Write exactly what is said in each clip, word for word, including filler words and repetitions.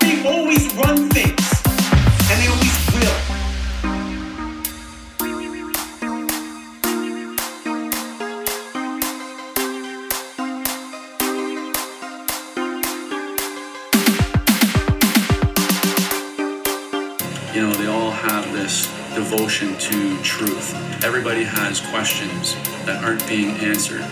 They always run things, and they always will. Devotion to truth. Everybody has questions that aren't being answered.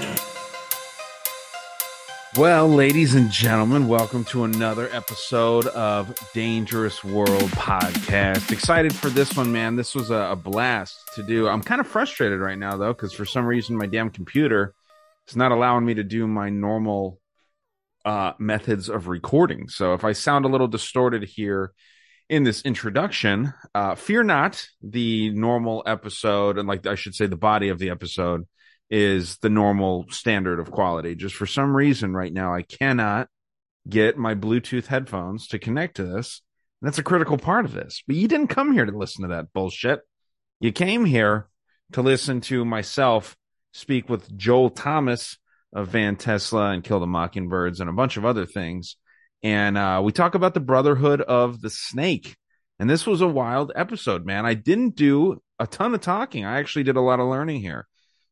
Well, ladies and gentlemen, welcome to another episode of Dangerous World Podcast. Excited for this one, man. This was a, a blast to do. I'm kind of frustrated right now, though, because for some reason my damn computer is not allowing me to do my normal uh, methods of recording. So if I sound a little distorted here, in this introduction, uh, fear not, the normal episode, and like I should say the body of the episode, is the normal standard of quality. Just for some reason right now, I cannot get my Bluetooth headphones to connect to this. And that's a critical part of this. But you didn't come here to listen to that bullshit. You came here to listen to myself speak with Joel Thomas of Van Tesla and Kill the Mockingbirds and a bunch of other things. And uh, we talk about the Brotherhood of the Snake. And this was a wild episode, man. I didn't do a ton of talking. I actually did a lot of learning here.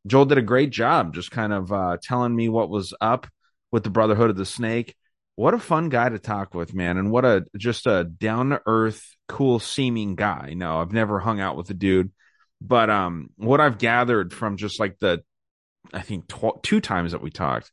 Joel did a great job just kind of uh, telling me what was up with the Brotherhood of the Snake. What a fun guy to talk with, man. And what a just a down-to-earth, cool-seeming guy. No, I've never hung out with a dude. But um, what I've gathered from just like the, I think, tw- two times that we talked,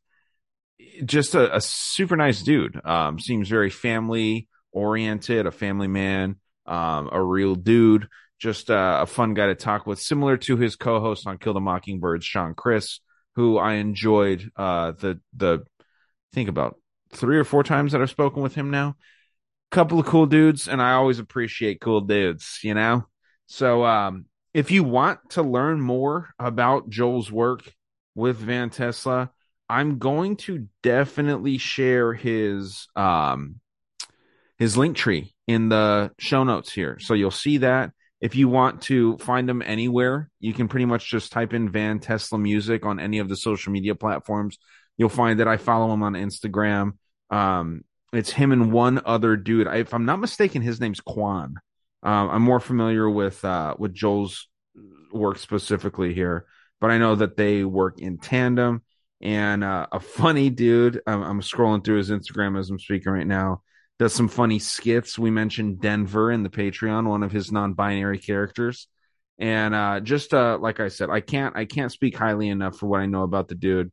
just a, a super nice dude. Um, seems very family oriented, a family man, um, a real dude, just uh, a fun guy to talk with, similar to his co-host on Kill the Mockingbirds, Sean Chris, who I enjoyed uh, the, the I think about three or four times that I've spoken with him now. Couple of cool dudes, and I always appreciate cool dudes, you know? So um, if you want to learn more about Joel's work with Van Tesla, I'm going to definitely share his um, his link tree in the show notes here. So you'll see that. If you want to find him anywhere, you can pretty much just type in Van Tesla Music on any of the social media platforms. You'll find that I follow him on Instagram. Um, it's him and one other dude. I, if I'm not mistaken, his name's Quan. Um, I'm more familiar with uh, with Joel's work specifically here, but I know that they work in tandem. And uh, a funny dude, I'm, I'm scrolling through his Instagram as I'm speaking right now, does some funny skits. We mentioned Denver in the Patreon, one of his non-binary characters. And uh, just uh, like I said, I can't I can't speak highly enough for what I know about the dude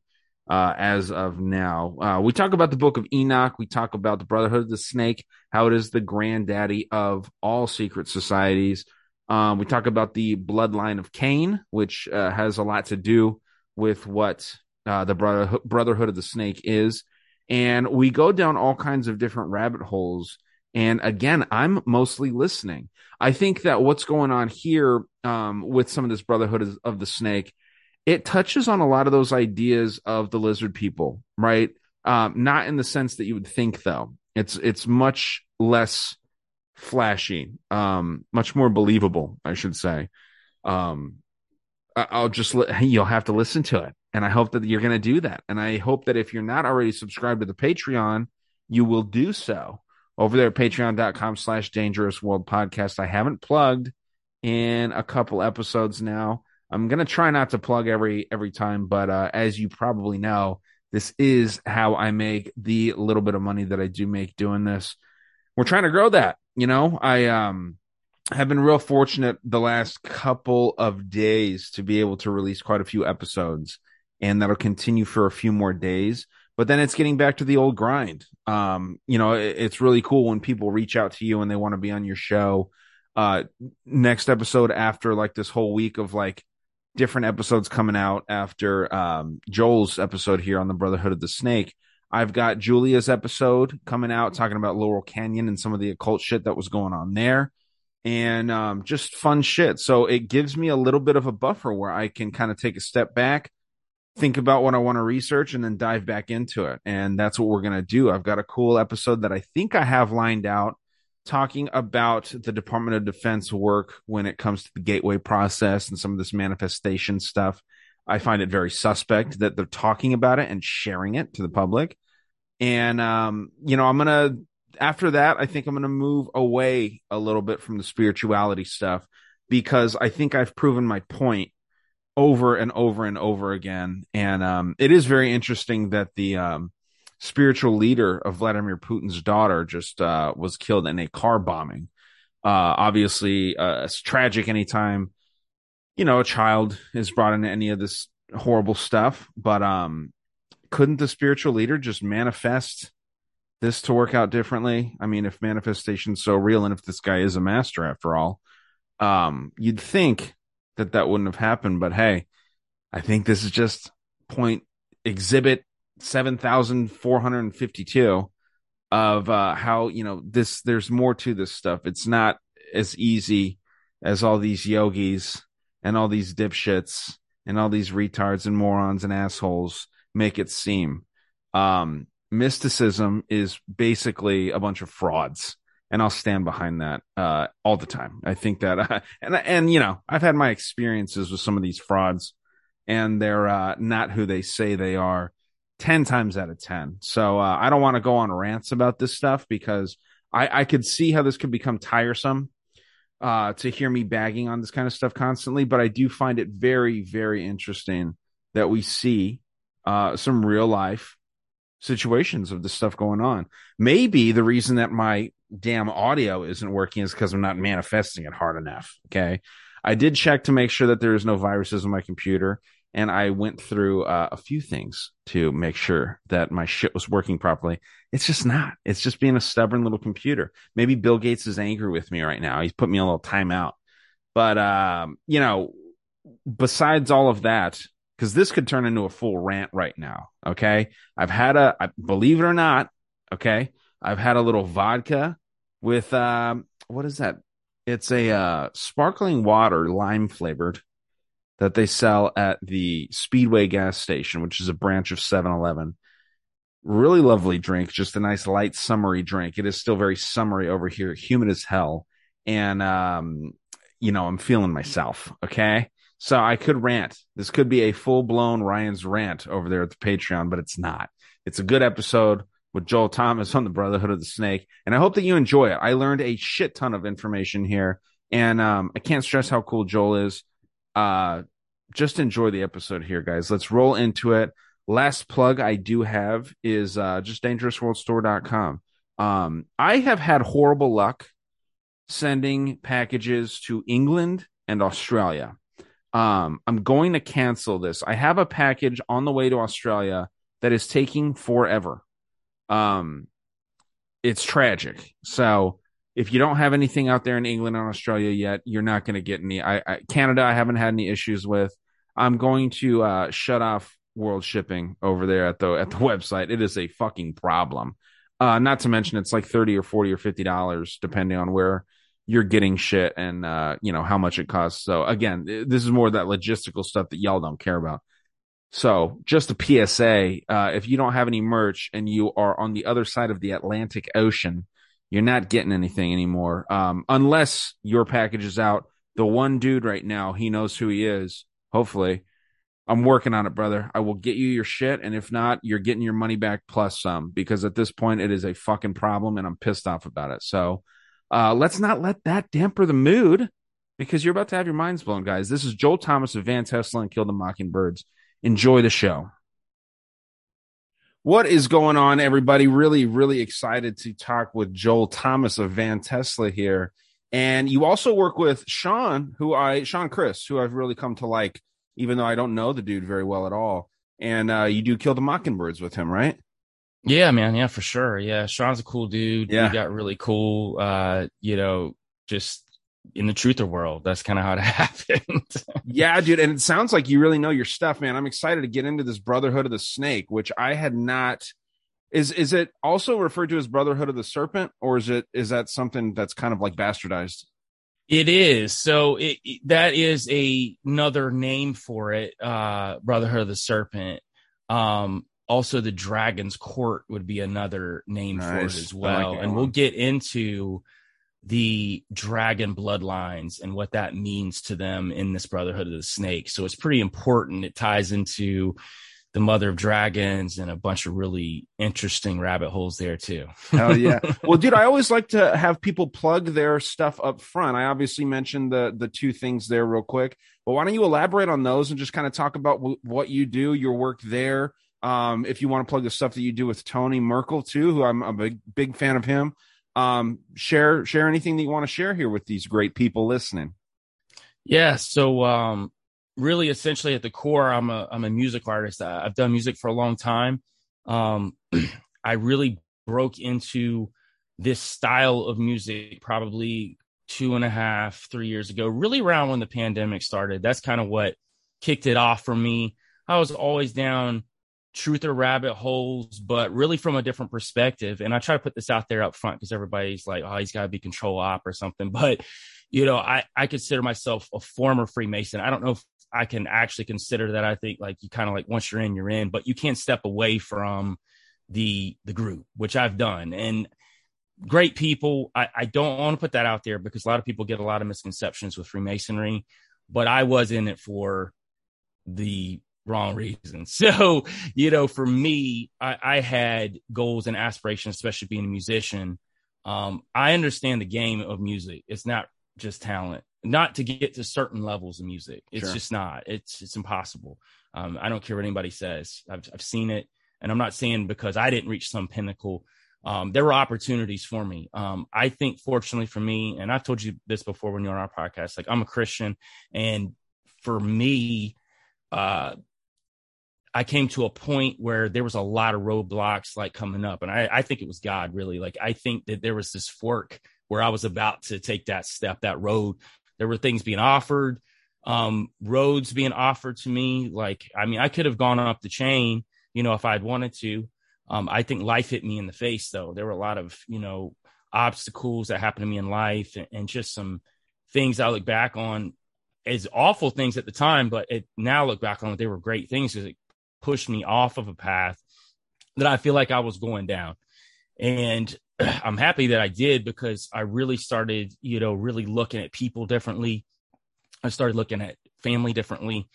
uh, as of now. Uh, we talk about the Book of Enoch. We talk about the Brotherhood of the Snake, how it is the granddaddy of all secret societies. Um, we talk about the bloodline of Cain, which uh, has a lot to do with what Uh, the brother, Brotherhood of the Snake is, and we go down all kinds of different rabbit holes. And again, I'm mostly listening. I think that what's going on here um, with some of this Brotherhood of the Snake, it touches on a lot of those ideas of the lizard people, right? Um, not in the sense that you would think, though. It's it's much less flashy, um, much more believable, I should say. Um, I, I'll just li- you'll have to listen to it. And I hope that you're going to do that. And I hope that if you're not already subscribed to the Patreon, you will do so over there at patreon.com slash dangerous world podcast. I haven't plugged in a couple episodes now. I'm going to try not to plug every every time. But uh, as you probably know, this is how I make the little bit of money that I do make doing this. We're trying to grow that. You know, I um, have been real fortunate the last couple of days to be able to release quite a few episodes. And that'll continue for a few more days. But then it's getting back to the old grind. Um, you know, it, it's really cool when people reach out to you and they want to be on your show. Uh, next episode after like this whole week of like different episodes coming out after um, Joel's episode here on the Brotherhood of the Snake. I've got Julia's episode coming out talking about Laurel Canyon and some of the occult shit that was going on there. And um, just fun shit. So it gives me a little bit of a buffer where I can kind of take a step back, think about what I want to research and then dive back into it. And that's what we're going to do. I've got a cool episode that I think I have lined out talking about the Department of Defense work when it comes to the gateway process and some of this manifestation stuff. I find it very suspect that they're talking about it and sharing it to the public. And, um, you know, I'm going to, after that, I think I'm going to move away a little bit from the spirituality stuff, because I think I've proven my point over and over and over again. And um, it is very interesting that the um, spiritual leader of Vladimir Putin's daughter just uh, was killed in a car bombing. Uh, obviously, uh, it's tragic anytime, you know, a child is brought into any of this horrible stuff. But um, couldn't the spiritual leader just manifest this to work out differently? I mean, if manifestation's so real, and if this guy is a master after all, um, you'd think that that wouldn't have happened. But hey, I think this is just point exhibit seven thousand four hundred fifty-two of uh, how, you know, this, there's more to this stuff. It's not as easy as all these yogis and all these dipshits and all these retards and morons and assholes make it seem. Um, mysticism is basically a bunch of frauds. And I'll stand behind that uh, all the time. I think that, I, and and you know, I've had my experiences with some of these frauds, and they're uh, not who they say they are, ten times out of ten. So uh, I don't want to go on rants about this stuff, because I, I could see how this could become tiresome uh, to hear me bagging on this kind of stuff constantly. But I do find it very, very interesting that we see uh, some real life situations of this stuff going on. Maybe the reason that my damn audio isn't working is because I'm not manifesting it hard enough. Okay. I did check to make sure that there is no viruses on my computer, and I went through uh, a few things to make sure that my shit was working properly. It's just not. It's just being a stubborn little computer. Maybe Bill Gates is angry with me right now. He's put me a little timeout. But um, you know, besides all of that, because this could turn into a full rant right now. Okay. I've had a, I, believe it or not. Okay. I've had a little vodka with, um, what is that? It's a uh, sparkling water, lime flavored, that they sell at the Speedway gas station, which is a branch of seven eleven. Really lovely drink. Just a nice light, summery drink. It is still very summery over here. Humid as hell. And, um, you know, I'm feeling myself. Okay. So I could rant. This could be a full-blown Ryan's rant over there at the Patreon, but it's not. It's a good episode with Joel Thomas on the Brotherhood of the Snake, and I hope that you enjoy it. I learned a shit ton of information here, and um, I can't stress how cool Joel is. Uh, just enjoy the episode here, guys. Let's roll into it. Last plug I do have is uh, just dangerous world store dot com. Um, I have had horrible luck sending packages to England and Australia. Um, I'm going to cancel this. I have a package on the way to Australia that is taking forever. Um, it's tragic. So if you don't have anything out there in England and Australia yet, you're not going to get any. I, I Canada, I haven't had any issues with. I'm going to uh, shut off world shipping over there at the at the website. It is a fucking problem. Uh, not to mention it's like thirty or forty or fifty dollars depending on where you're getting shit and, uh, you know, how much it costs. So again, this is more of that logistical stuff that y'all don't care about. So just a P S A, uh, if you don't have any merch and you are on the other side of the Atlantic Ocean, you're not getting anything anymore. Um, unless your package is out. The one dude right now, he knows who he is. Hopefully. I'm working on it, brother. I will get you your shit. And if not, you're getting your money back plus some, because at this point it is a fucking problem and I'm pissed off about it. So, Uh, let's not let that damper the mood, because you're about to have your minds blown, guys. This is Joel Thomas of Van Tesla and Kill the Mockingbirds. Enjoy the show. What is going on, everybody? Really, really excited to talk with Joel Thomas of Van Tesla here. And you also work with Sean, who I, Sean Chris, who I've really come to like, even though I don't know the dude very well at all. And uh, you do Kill the Mockingbirds with him, right? Yeah, man. Yeah, for sure. Yeah. Sean's a cool dude. Yeah. He got really cool, uh, you know, just in the truther world. That's kind of how it happened. Yeah, dude. And it sounds like you really know your stuff, man. I'm excited to get into this Brotherhood of the Snake, which I had not. Is is it also referred to as Brotherhood of the Serpent, or is it is that something that's kind of like bastardized? It is. So it, it, that is a, another name for it, uh, Brotherhood of the Serpent. Um, also, the Dragon's Court would be another name nice. for it as well. Like and one. We'll get into the dragon bloodlines and what that means to them in this Brotherhood of the Snake. So it's pretty important. It ties into the Mother of Dragons and a bunch of really interesting rabbit holes there too. Oh yeah. Well, dude, I always like to have people plug their stuff up front. I obviously mentioned the the two things there real quick, but why don't you elaborate on those and just kind of talk about w- what you do, your work there. Um, if you want to plug the stuff that you do with Tony Merkel too, who I'm a big, big fan of him. Um, share, share anything that you want to share here with these great people listening. Yeah. So, um, really essentially at the core, I'm a, I'm a music artist. I've done music for a long time. Um, I really broke into this style of music probably two and a half, three years ago, really around when the pandemic started. That's kind of what kicked it off for me. I was always down truth or rabbit holes, but really from a different perspective. And I try to put this out there up front because everybody's like, oh, he's got to be control op or something. But, you know, I, I consider myself a former Freemason. I don't know if I can actually consider that. I think like you kind of like once you're in, you're in, but you can't step away from the the group, which I've done. And great people. I, I don't want to put that out there because a lot of people get a lot of misconceptions with Freemasonry, but I was in it for the wrong reason. So, you know, for me, I, I had goals and aspirations, especially being a musician. Um, I understand the game of music. It's not just talent, not to get to certain levels of music. It's sure. just not, it's, it's impossible. Um, I don't care what anybody says. I've, I've seen it, and I'm not saying because I didn't reach some pinnacle. Um, there were opportunities for me. Um, I think fortunately for me, and I've told you this before when you're on our podcast, like I'm a Christian. And for me, uh, I came to a point where there was a lot of roadblocks like coming up. And I, I think it was God really. Like, I think that there was this fork where I was about to take that step, that road. There were things being offered, um, roads being offered to me. Like, I mean, I could have gone up the chain, you know, if I'd wanted to. Um, I think life hit me in the face though. There were a lot of, you know, obstacles that happened to me in life and, and just some things I look back on as awful things at the time, but it now look back on it, they were great things because it pushed me off of a path that I feel like I was going down. And I'm happy that I did because I really started, you know, really looking at people differently. I started looking at family differently.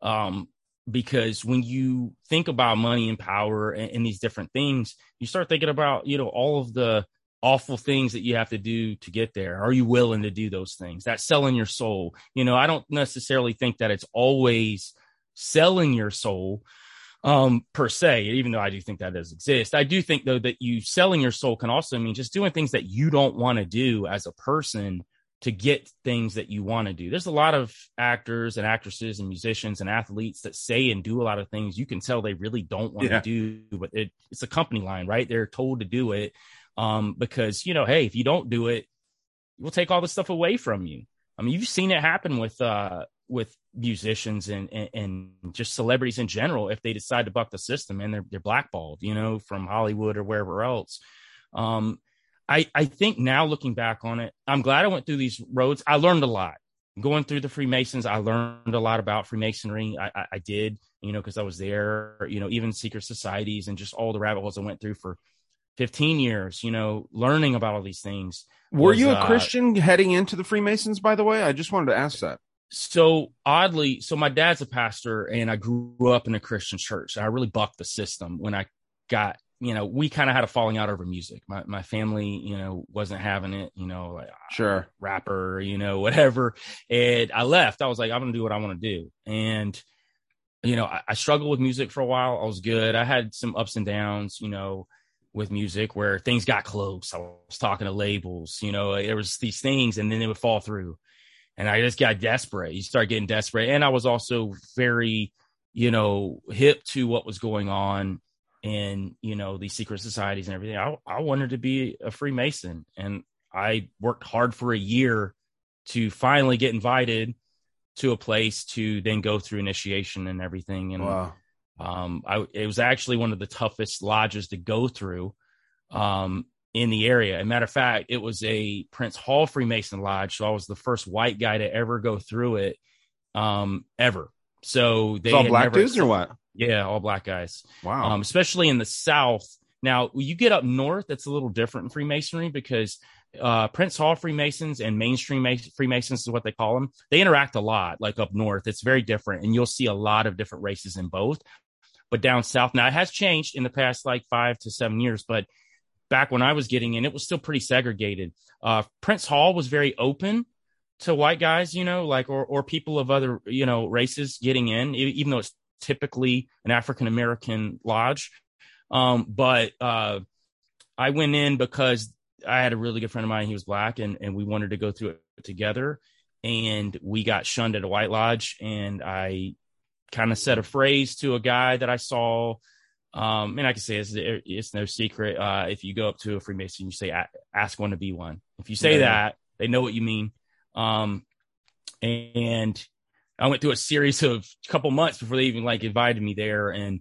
Um, because when you think about money and power and, and these different things, you start thinking about, you know, all of the awful things that you have to do to get there. Are you willing to do those things? That's selling your soul. You know, I don't necessarily think that it's always selling your soul, um, per se, even though I do think that does exist. I do think though, that you selling your soul can also mean just doing things that you don't want to do as a person to get things that you want to do. There's a lot of actors and actresses and musicians and athletes that say and do a lot of things you can tell they really don't want to yeah. do, but it, it's a company line, right? They're told to do it. Um, because you know, hey, if you don't do it, we'll take all this stuff away from you. I mean, you've seen it happen with, uh, with musicians and, and, and just celebrities in general, if they decide to buck the system and they're, they're blackballed, you know, from Hollywood or wherever else. Um, I, I think now looking back on it, I'm glad I went through these roads. I learned a lot going through the Freemasons. I learned a lot about Freemasonry. I, I, I did, you know, cause I was there, you know, even secret societies and just all the rabbit holes I went through for fifteen years, you know, learning about all these things. Were was, you a Christian uh, heading into the Freemasons, by the way? I just wanted to ask that. So oddly, so my dad's a pastor and I grew up in a Christian church. I really bucked the system when I got, you know, we kind of had a falling out over music. My my family, you know, wasn't having it, you know, like sure rapper, you know, whatever. And I left. I was like, I'm going to do what I want to do. And, you know, I, I struggled with music for a while. I was good. I had some ups and downs, you know, with music where things got close. I was talking to labels, you know, there was these things and then they would fall through. And I just got desperate. You start getting desperate. And I was also very, you know, hip to what was going on in, you know, these secret societies and everything. I, I wanted to be a Freemason. And I worked hard for a year to finally get invited to a place to then go through initiation and everything. And wow. um, I, it was actually one of the toughest lodges to go through. Um, in the area. As a matter of fact, it was a Prince Hall Freemason lodge. So I was the first white guy to ever go through it, um, ever. So they it's all black never, dudes or what? Yeah, all black guys. Wow. Um, especially in the South. Now, when you get up north, that's a little different in Freemasonry because uh, Prince Hall Freemasons and mainstream Mas- Freemasons is what they call them. They interact a lot, like up north. It's very different, and you'll see a lot of different races in both. But down south, now it has changed in the past like five to seven years, but back when I was getting in, it was still pretty segregated. Uh, Prince Hall was very open to white guys, you know, like, or or people of other, you know, races getting in, even though it's typically an African-American lodge. Um, but, uh, I went in because I had a really good friend of mine. He was black, and, and we wanted to go through it together, and we got shunned at a white lodge. And I kind of said a phrase to a guy that I saw. Um, and I can say, it's, it's no secret. Uh, if you go up to a Freemason, you say, ask one to be one. If you say yeah. that, they know what you mean. Um, and I went through a series of couple months before they even like invited me there. And,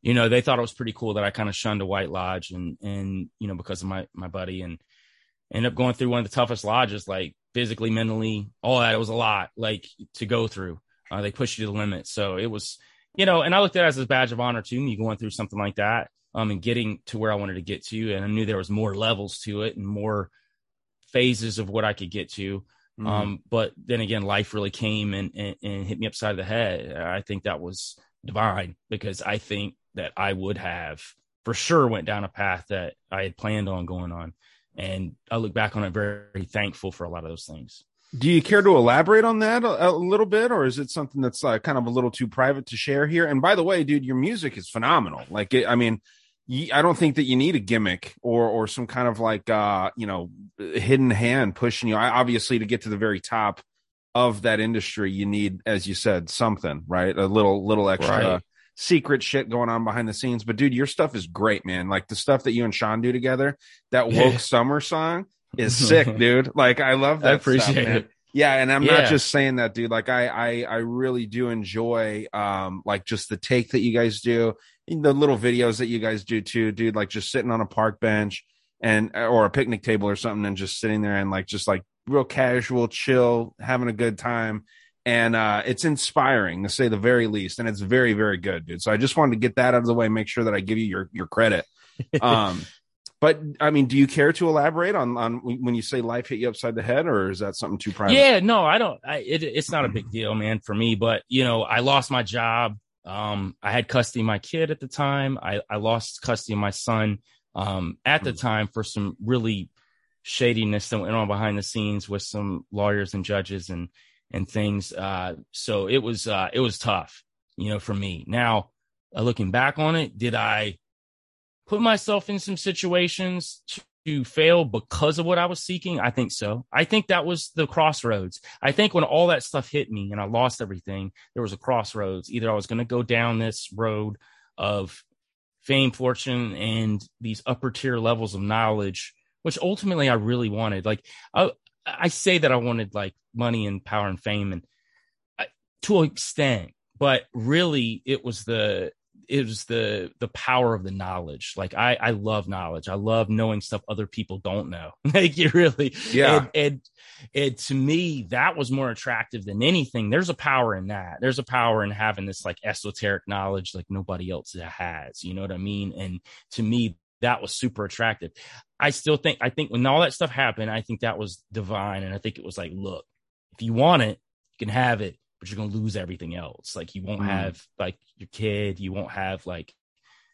you know, they thought it was pretty cool that I kind of shunned a white lodge, and, and, you know, because of my, my buddy, and ended up going through one of the toughest lodges, like physically, mentally, all that. It was a lot like to go through. Uh, they pushed you to the limit. So it was, you know, and I looked at it as a badge of honor too, me going through something like that, um, and getting to where I wanted to get to. And I knew there was more levels to it and more phases of what I could get to. Mm-hmm. Um, but then again, life really came and, and, and hit me upside the head. I think that was divine, because I think that I would have for sure went down a path that I had planned on going on. And I look back on it very, very thankful for a lot of those things. Do you care to elaborate on that a, a little bit, or is it something that's uh, kind of a little too private to share here? And by the way, dude, your music is phenomenal. Like, I mean, I don't think that you need a gimmick or or some kind of like, uh, you know, hidden hand pushing you. I, obviously, to get to the very top of that industry, you need, as you said, something, right? A little little extra right. secret shit going on behind the scenes. But dude, your stuff is great, man. Like the stuff that you and Sean do together, that Woke Summer song. Is sick, dude. Like I love that. I appreciate stuff, man. It. Yeah, and I'm yeah. not just saying that, dude. Like I, I, I really do enjoy, um, like just the take that you guys do, the little videos that you guys do too, dude. Like just sitting on a park bench and or a picnic table or something, and just sitting there and like just like real casual, chill, having a good time, and uh, it's inspiring to say the very least, and it's very, very good, dude. So I just wanted to get that out of the way, make sure that I give you your your credit. Um. But I mean, do you care to elaborate on, on when you say life hit you upside the head, or is that something too private? Yeah, no, I don't. I, it, it's not a big deal, man, for me. But, you know, I lost my job. Um, I had custody of my kid at the time. I, I lost custody of my son um, at the time for some really shadiness that went on behind the scenes with some lawyers and judges and and things. Uh, so it was uh, it was tough, you know, for me. Now, uh, looking back on it, did I put myself in some situations to fail because of what I was seeking? I think so. I think that was the crossroads. I think when all that stuff hit me and I lost everything, there was a crossroads. Either I was going to go down this road of fame, fortune, and these upper tier levels of knowledge, which ultimately I really wanted. Like I, I say that I wanted like money and power and fame, and I, to an extent, but really it was the It was the the power of the knowledge. Like I, I love knowledge. I love knowing stuff other people don't know. Like you really, yeah. And, and, and to me, that was more attractive than anything. There's a power in that. There's a power in having this like esoteric knowledge, like nobody else has. You know what I mean? And to me, that was super attractive. I still think. I think when all that stuff happened, I think that was divine. And I think it was like, look, if you want it, you can have it. But you're going to lose everything else. Like you won't mm. have like your kid, you won't have like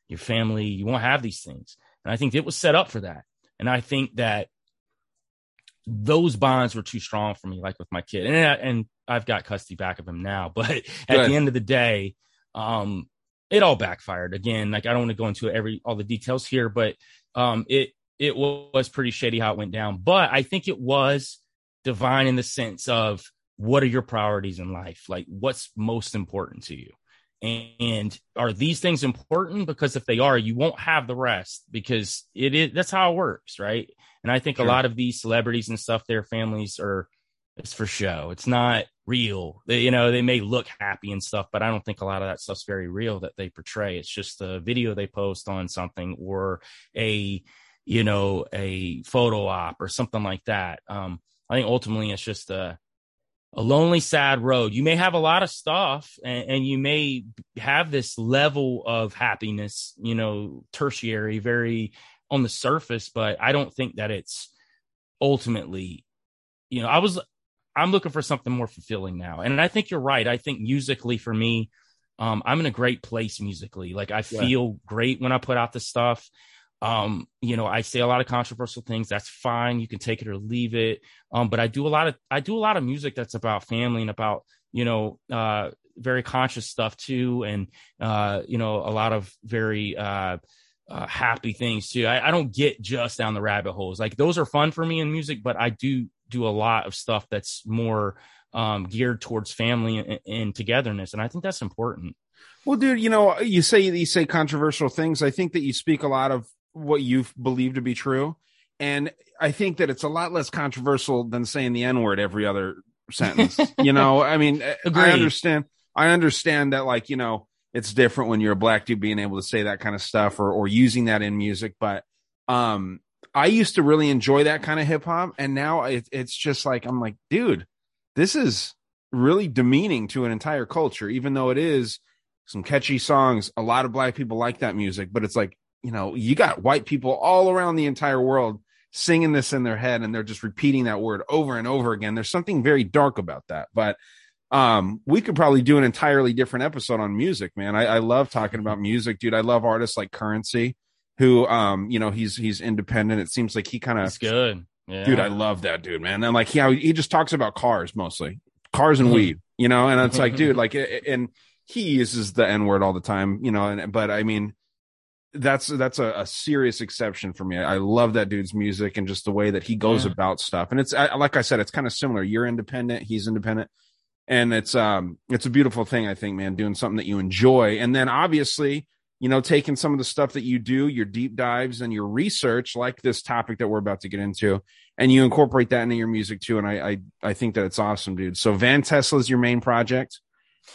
your family, you won't have these things. And I think it was set up for that. And I think that those bonds were too strong for me, like with my kid. And I, and I've got custody back of him now, but at Good. the end of the day, um, it all backfired again. Like I don't want to go into every, all the details here, but um, it, it was pretty shady how it went down, but I think it was divine in the sense of, what are your priorities in life? Like what's most important to you? And, and are these things important? Because if they are, you won't have the rest, because it is, that's how it works. Right. And I think sure. a lot of these celebrities and stuff, their families are, it's for show. It's not real. They, you know, they may look happy and stuff, but I don't think a lot of that stuff's very real that they portray. It's just a video they post on something, or a, you know, a photo op or something like that. Um, I think ultimately it's just a, a lonely, sad road. You may have a lot of stuff and, and you may have this level of happiness, you know, tertiary, very on the surface, but I don't think that it's ultimately, you know, I was, I'm looking for something more fulfilling now. And I think you're right. I think musically for me, um, I'm in a great place musically. Like I feel yeah. great when I put out this stuff. Um, you know, I say a lot of controversial things. That's fine. You can take it or leave it. Um, but I do a lot of, I do a lot of music that's about family and about, you know, uh, very conscious stuff too. And, uh, you know, a lot of very, uh, uh, happy things too. I, I don't get just down the rabbit holes. Like those are fun for me in music, but I do do a lot of stuff that's more, um, geared towards family and, and togetherness. And I think that's important. Well, dude, you know, you say, you say controversial things. I think that you speak a lot of what you've believed to be true. And I think that it's a lot less controversial than saying the N-word every other sentence. You know, I mean, Agreed. I understand, I understand that, like, you know, it's different when you're a black dude being able to say that kind of stuff or, or using that in music. But, um, I used to really enjoy that kind of hip hop. And now it, it's just like, I'm like, dude, this is really demeaning to an entire culture, even though it is some catchy songs. A lot of black people like that music, but it's like, you know, you got white people all around the entire world singing this in their head, and they're just repeating that word over and over again. There's something very dark about that. But um, we could probably do an entirely different episode on music, man. I, I love talking about music, dude. I love artists like Currency, who, um, you know, he's he's independent. It seems like he kind of, he's good, yeah. Dude. I love that dude, man. And like, yeah, he, he just talks about cars mostly, cars and weed, you know. And it's like, dude, like, and he uses the N word all the time, you know. And but I mean. That's that's a, a serious exception for me. I, I love that dude's music and just the way that he goes yeah. about stuff. And it's I, like I said, it's kind of similar. You're independent, he's independent, and it's um it's a beautiful thing. I think, man, doing something that you enjoy, and then obviously, you know, taking some of the stuff that you do, your deep dives and your research, like this topic that we're about to get into, and you incorporate that into your music too. And I I, I think that it's awesome, dude. So Van Tesla is your main project,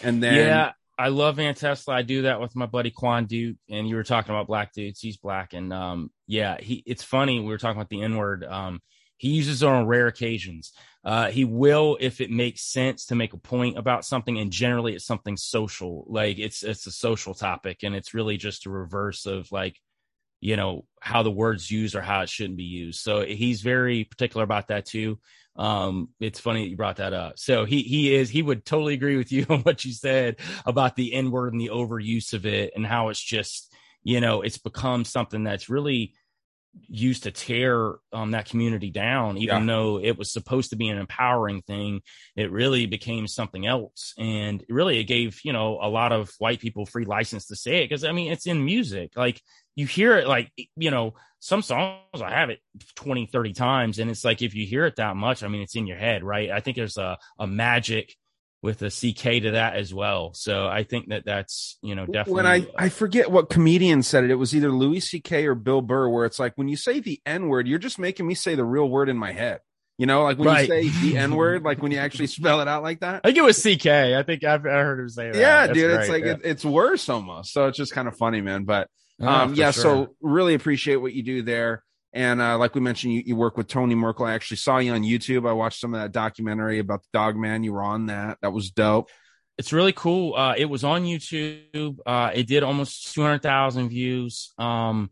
and then yeah. I love Van Tesla. I do that with my buddy Quan Duke, and you were talking about black dudes. He's black, and um, yeah, he. It's funny, we were talking about the N word. Um, he uses it on rare occasions. Uh, he will, if it makes sense, to make a point about something, and generally it's something social, like it's it's a social topic, and it's really just a reverse of, like, you know, how the word's used or how it shouldn't be used. So he's very particular about that too. Um, it's funny that you brought that up. So he, he is, he would totally agree with you on what you said about the N word and the overuse of it and how it's just, you know, it's become something that's really used to tear um, that community down, even yeah. though it was supposed to be an empowering thing. It really became something else. And really it gave, you know, a lot of white people free license to say it. Cause I mean, it's in music. Like you hear it, like, you know, some songs I have it twenty, thirty times. And it's like, if you hear it that much, I mean, it's in your head, right? I think there's a, a magic with a C K to that as well. So I think that that's, you know, definitely. When I, I forget what comedian said it, it was either Louis C K or Bill Burr, where it's like, when you say the N word, you're just making me say the real word in my head. You know, like when right. you say the N word, like when you actually spell it out like that. I think it was C K. I think I've I heard him say that. Yeah, that's dude. Great. It's like, yeah. it, it's worse almost. So it's just kind of funny, man. But Um, yeah, yeah sure. So really appreciate what you do there. And uh, like we mentioned, you, you work with Tony Merkel. I actually saw you on YouTube. I watched some of that documentary about the dog man. You were on that. That was dope. It's really cool. Uh, it was on YouTube. Uh, it did almost two hundred thousand views. Um,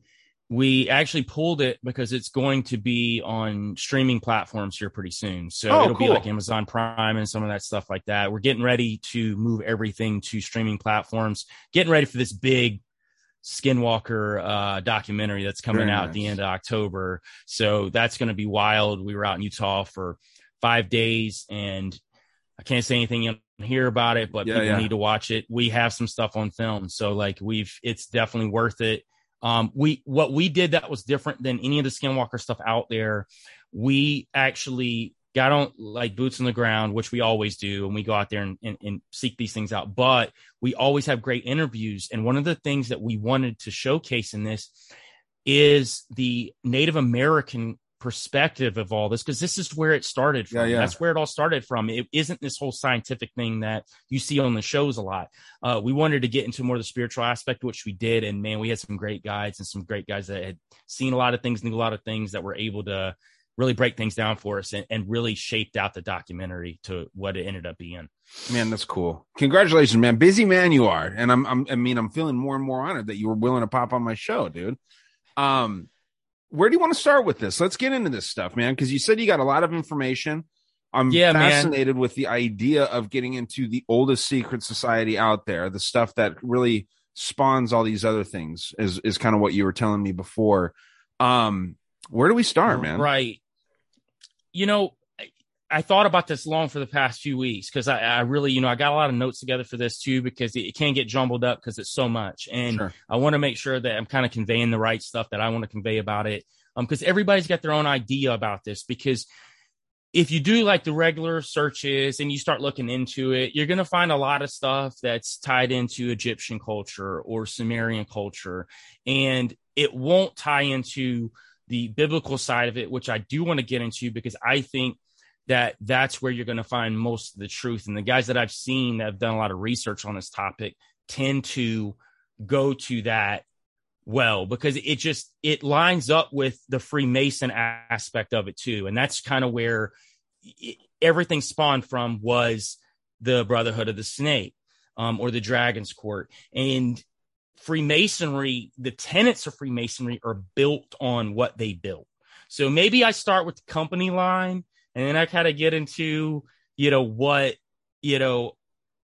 we actually pulled it because it's going to be on streaming platforms here pretty soon. So oh, it'll cool. be like Amazon Prime and some of that stuff like that. We're getting ready to move everything to streaming platforms, getting ready for this big Skinwalker uh documentary that's coming Very out nice. At the end of October. So that's going to be wild. We were out in Utah for five days, and I can't say anything you hear about it, but yeah, people yeah. need to watch it. We have some stuff on film, so like we've it's definitely worth it. Um we what we did that was different than any of the Skinwalker stuff out there. We actually got on, like, boots on the ground, which we always do, and we go out there and, and, and seek these things out. But we always have great interviews. And one of the things that we wanted to showcase in this is the Native American perspective of all this, because this is where it started from. Yeah, yeah. That's where it all started from. It isn't this whole scientific thing that you see on the shows a lot. Uh, we wanted to get into more of the spiritual aspect, which we did. And man, we had some great guides and some great guys that had seen a lot of things, knew a lot of things, that were able to really break things down for us and, and really shaped out the documentary to what it ended up being. Man, that's cool. Congratulations, man. Busy man you are. And I'm, I'm I mean, I'm feeling more and more honored that you were willing to pop on my show, dude. Um, Where do you want to start with this? Let's get into this stuff, man, because you said you got a lot of information. I'm yeah, fascinated man. with the idea of getting into the oldest secret society out there, the stuff that really spawns all these other things is, is kind of what you were telling me before. Um, where do we start, man? Right. You know, I, I thought about this long for the past few weeks because I, I really, you know, I got a lot of notes together for this, too, because it, it can get jumbled up because it's so much. And sure. I want to make sure that I'm kind of conveying the right stuff that I want to convey about it, um, because everybody's got their own idea about this, because if you do like the regular searches and you start looking into it, you're going to find a lot of stuff that's tied into Egyptian culture or Sumerian culture, and it won't tie into the biblical side of it, which I do want to get into, because I think that that's where you're going to find most of the truth. And the guys that I've seen that have done a lot of research on this topic tend to go to that well, because it just, it lines up with the Freemason aspect of it too. And that's kind of where it, everything spawned from, was the Brotherhood of the Snake, um, or the Dragon's Court. And Freemasonry, the tenets of Freemasonry are built on what they built. So maybe I start with the company line, and then I kind of get into, you know, what, you know,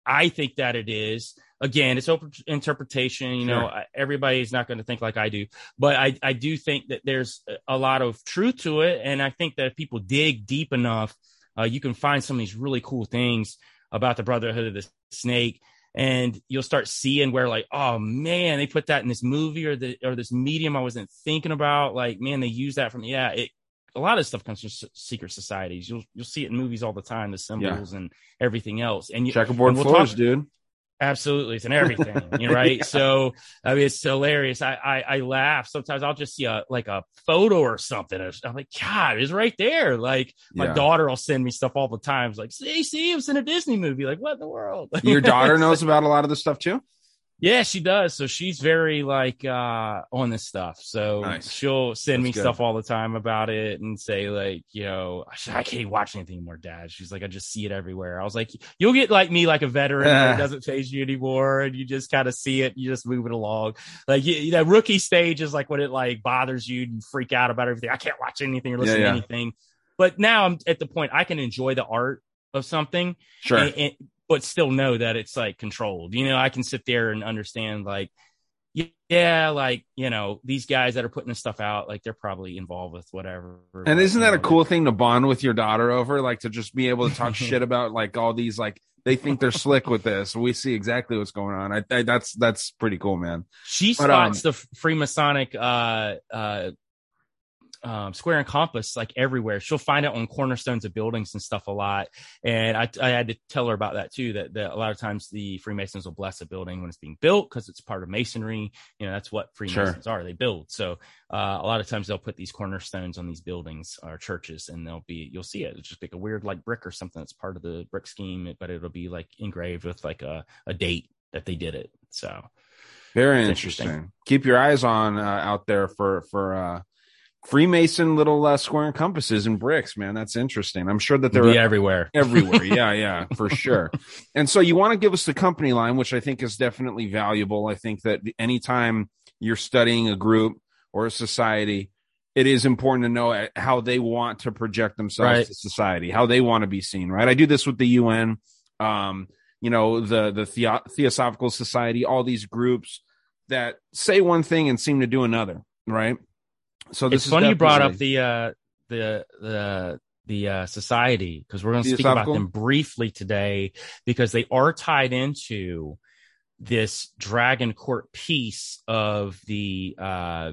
I think that it is. Again, it's open interpretation. You know, sure. Everybody's not going to think like I do, but I, I do think that there's a lot of truth to it. And I think that if people dig deep enough, uh, you can find some of these really cool things about the Brotherhood of the Snake. And you'll start seeing where, like, oh man, they put that in this movie or the or this medium I wasn't thinking about. Like, man, they use that from yeah. It, a lot of stuff comes from secret societies. You'll you'll see it in movies all the time, the symbols yeah. and everything else. And you, checkerboard and we'll floors, talk, dude. Absolutely, it's in everything, you know, right? yeah. So I mean, it's hilarious. I, I I laugh sometimes. I'll just see a like a photo or something. I'm like, God, it's right there. Like my yeah. daughter will send me stuff all the time. It's like, see, see, I was in a Disney movie. Like, what in the world? Your daughter knows about a lot of this stuff too. Yeah, she does. So she's very like uh, on this stuff. So nice. She'll send That's me good. stuff all the time about it and say like, you know, I can't watch anything anymore, Dad. She's like, I just see it everywhere. I was like, you'll get like me, like a veteran that doesn't phase you anymore, and you just kind of see it. You just move it along. Like you, that rookie stage is like when it like bothers you and you freak out about everything. I can't watch anything or listen yeah, yeah. to anything. But now I'm at the point I can enjoy the art of something. Sure. And, and, but still know that it's like controlled, you know, I can sit there and understand like, yeah, like, you know, these guys that are putting this stuff out, like they're probably involved with whatever. And isn't that a cool thing to bond with your daughter over? Like to just be able to talk shit about like all these, like they think they're slick with this. We see exactly what's going on. I, I that's, that's pretty cool, man. She spots but, um, the Freemasonic, uh, uh, Um, square and compass like everywhere. She'll find it on cornerstones of buildings and stuff a lot. And I, I had to tell her about that too, that, that a lot of times the Freemasons will bless a building when it's being built because it's part of masonry. You know, that's what Freemasons sure. are. They build. So uh, a lot of times they'll put these cornerstones on these buildings or churches, and they'll be, you'll see it. It's just like a weird like brick or something that's part of the brick scheme, but it'll be like engraved with like a, a date that they did it. So very interesting. interesting. Keep your eyes on uh, out there for, for, uh, Freemason little uh, square and compasses and bricks, man. That's interesting. I'm sure that they're yeah, everywhere, everywhere. Yeah, yeah, for sure. And so you want to give us the company line, which I think is definitely valuable. I think that anytime you're studying a group or a society, it is important to know how they want to project themselves right. to society, how they want to be seen. Right. I do this with the U N, um, you know, the, the, the- Theosophical Society, all these groups that say one thing and seem to do another. Right. So this it's is funny you brought up the uh, the the the uh, society, because we're going to speak about them briefly today, because they are tied into this Dragon Court piece of the uh,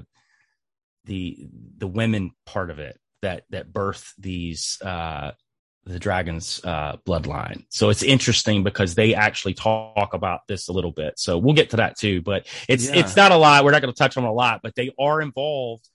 the the women part of it that that birth these uh, the dragon's uh, bloodline. So it's interesting because they actually talk about this a little bit. So we'll get to that too, but it's yeah. it's not a lot. We're not going to touch on a lot, but they are involved.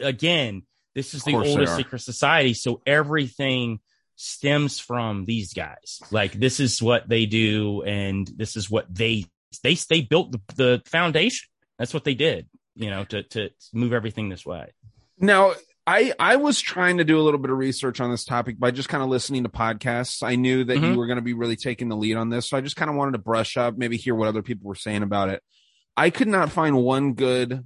Again, This is the oldest secret society. So everything stems from these guys. Like, this is what they do. And this is what they, they, they built the, the foundation. That's what they did, you know, to, to move everything this way. Now, I, I was trying to do a little bit of research on this topic by just kind of listening to podcasts. I knew that mm-hmm. you were going to be really taking the lead on this. So I just kind of wanted to brush up, maybe hear what other people were saying about it. I could not find one good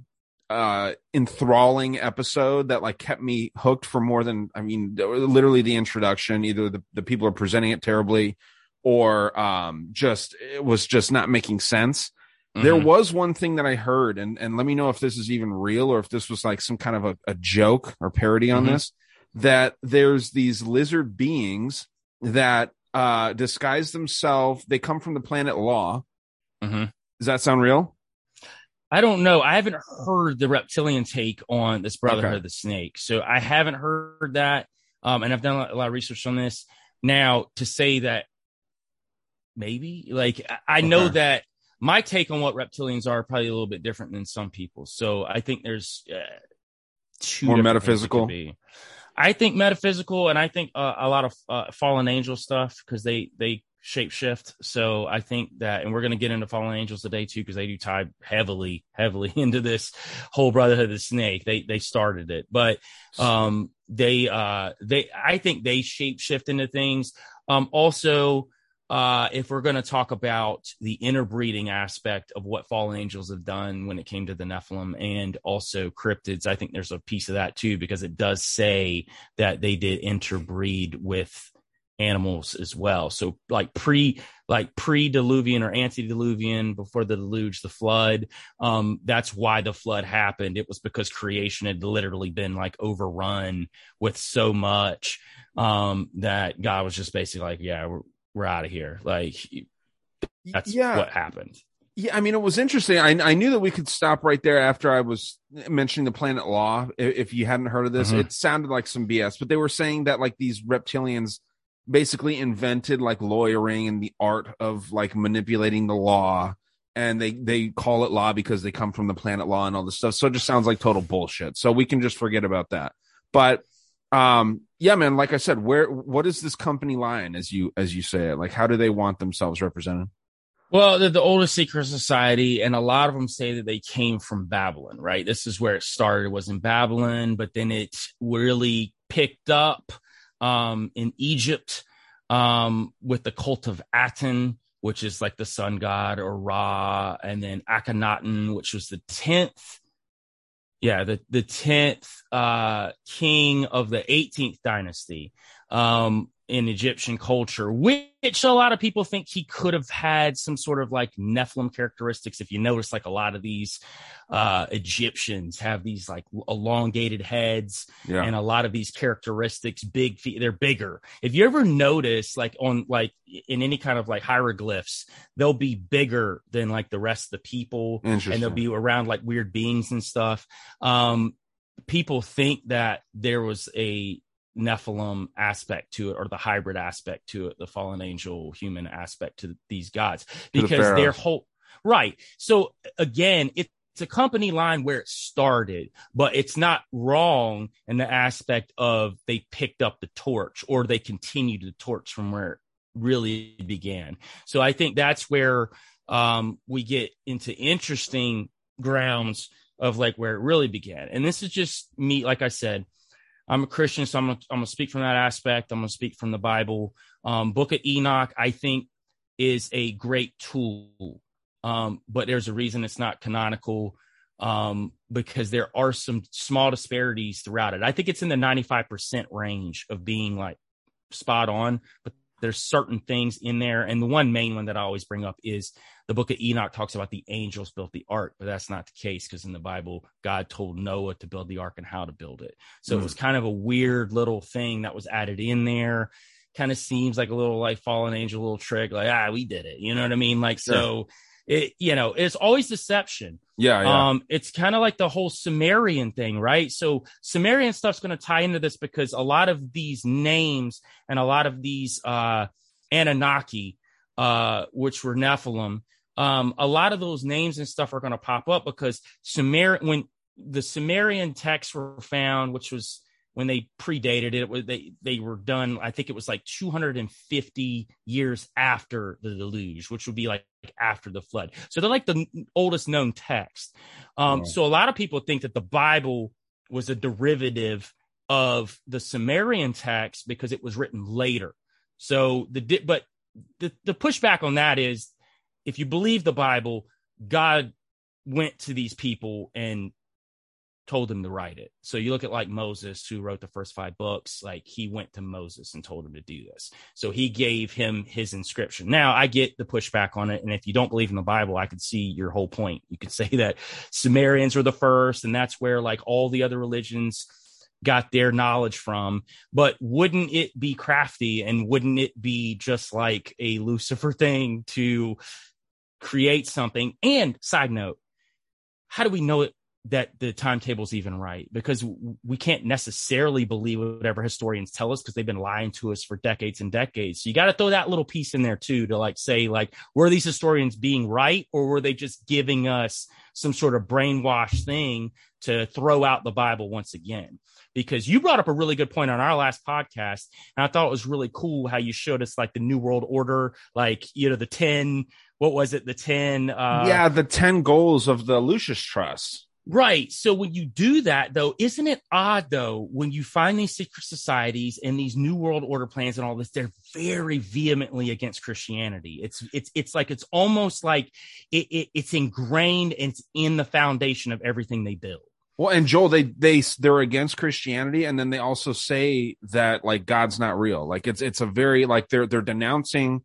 uh, enthralling episode that like kept me hooked for more than, I mean, literally the introduction, either the, the people are presenting it terribly or um, just, it was just not making sense. Mm-hmm. There was one thing that I heard, and, and let me know if this is even real or if this was like some kind of a, a joke or parody on mm-hmm. this, that there's these lizard beings that uh, disguise themselves. They come from the planet Law. Mm-hmm. Does that sound real? I don't know. I haven't heard the reptilian take on this Brotherhood okay. of the Snake. So I haven't heard that. Um, and I've done a lot, a lot of research on this. Now, to say that maybe, like, I, I okay. know that my take on what reptilians are probably a little bit different than some people. So I think there's uh, two more metaphysical. I think metaphysical, and I think uh, a lot of uh, fallen angel stuff, because they, they shapeshift. So I think that, and we're going to get into fallen angels today too, because they do tie heavily, heavily into this whole Brotherhood of the Snake. They they started it, but um, they uh, they I think they shapeshift into things. Um, also, uh, if we're going to talk about the interbreeding aspect of what fallen angels have done when it came to the Nephilim and also cryptids, I think there's a piece of that too, because it does say that they did interbreed with animals as well. So like pre like pre-diluvian or antediluvian, before the deluge, the flood, um that's why the flood happened. It was because creation had literally been like overrun with so much um that God was just basically like, yeah, we're, we're out of here. Like, that's yeah. what happened. Yeah, I mean, it was interesting. I, I knew that we could stop right there after I was mentioning the planet Law. If you hadn't heard of this, mm-hmm. it sounded like some B S, but they were saying that like these reptilians basically invented like lawyering and the art of like manipulating the law, and they they call it law because they come from the planet Law and all this stuff. So it just sounds like total bullshit, so we can just forget about that. But um yeah, man, like I said, where what is this company lying, as you as you say it? Like, how do they want themselves represented? Well, they're the oldest secret society, and a lot of them say that they came from Babylon, right? This is where it started. It was in Babylon, but then it really picked up um in Egypt um with the cult of Aten, which is like the sun god or Ra, and then Akhenaten, which was the tenth yeah the the tenth uh king of the eighteenth dynasty um in Egyptian culture, which a lot of people think he could have had some sort of like Nephilim characteristics. If you notice, like a lot of these uh, Egyptians have these like elongated heads yeah. and a lot of these characteristics, big feet, they're bigger. If you ever notice, like on like in any kind of like hieroglyphs, they'll be bigger than like the rest of the people, and they'll be around like weird beings and stuff. Um, people think that there was a Nephilim aspect to it, or the hybrid aspect to it, the fallen angel human aspect to these gods, because their whole right. So again, it's a company line where it started, but it's not wrong in the aspect of they picked up the torch, or they continued the torch from where it really began. So I think that's where um we get into interesting grounds of like where it really began. And this is just me, like I said, I'm a Christian, so I'm gonna, I'm gonna speak from that aspect. I'm gonna speak from the Bible. Um, Book of Enoch, I think, is a great tool, um, but there's a reason it's not canonical, um, because there are some small disparities throughout it. I think it's in the ninety-five percent range of being like spot on, but there's certain things in there. And the one main one that I always bring up is the Book of Enoch talks about the angels built the ark, but that's not the case, because in the Bible, God told Noah to build the ark and how to build it. So mm. it was kind of a weird little thing that was added in there. Kind of seems like a little like fallen angel, little trick, like, ah, we did it. You know what I mean? Like, sure. so it, you know, it's always deception. Yeah. yeah. Um, it's kind of like the whole Sumerian thing, right? So Sumerian stuff's going to tie into this, because a lot of these names and a lot of these uh, Anunnaki, uh, which were Nephilim, um, a lot of those names and stuff are going to pop up, because Sumer when the Sumerian texts were found, which was when they predated it, it was, they they were done, I think it was like two hundred fifty years after the deluge, which would be like after the flood. So they're like the oldest known text. Um, right. So a lot of people think that the Bible was a derivative of the Sumerian text because it was written later. So the but the, the pushback on that is, if you believe the Bible, God went to these people and told them to write it. So you look at like Moses, who wrote the first five books, like he went to Moses and told him to do this. So he gave him his inscription. Now I get the pushback on it. And if you don't believe in the Bible, I could see your whole point. You could say that Sumerians were the first, and that's where like all the other religions got their knowledge from. But wouldn't it be crafty, and wouldn't it be just like a Lucifer thing to create something? And side note, how do we know it, that the timetable's even right? Because we can't necessarily believe whatever historians tell us, because they've been lying to us for decades and decades. So you got to throw that little piece in there too, to like say, like, were these historians being right, or were they just giving us some sort of brainwash thing to throw out the Bible once again? Because you brought up a really good point on our last podcast, and I thought it was really cool how you showed us like the New World Order, like, you know, the ten, what was it? The ten. Uh, yeah. The ten goals of the Lucius Trust. Right. So when you do that, though, isn't it odd, though, when you find these secret societies and these New World Order plans and all this, they're very vehemently against Christianity. It's it's it's like it's almost like it, it it's ingrained and it's in the foundation of everything they build. Well, and Joel, they they they're against Christianity, and then they also say that like God's not real. Like it's it's a very like they're they're denouncing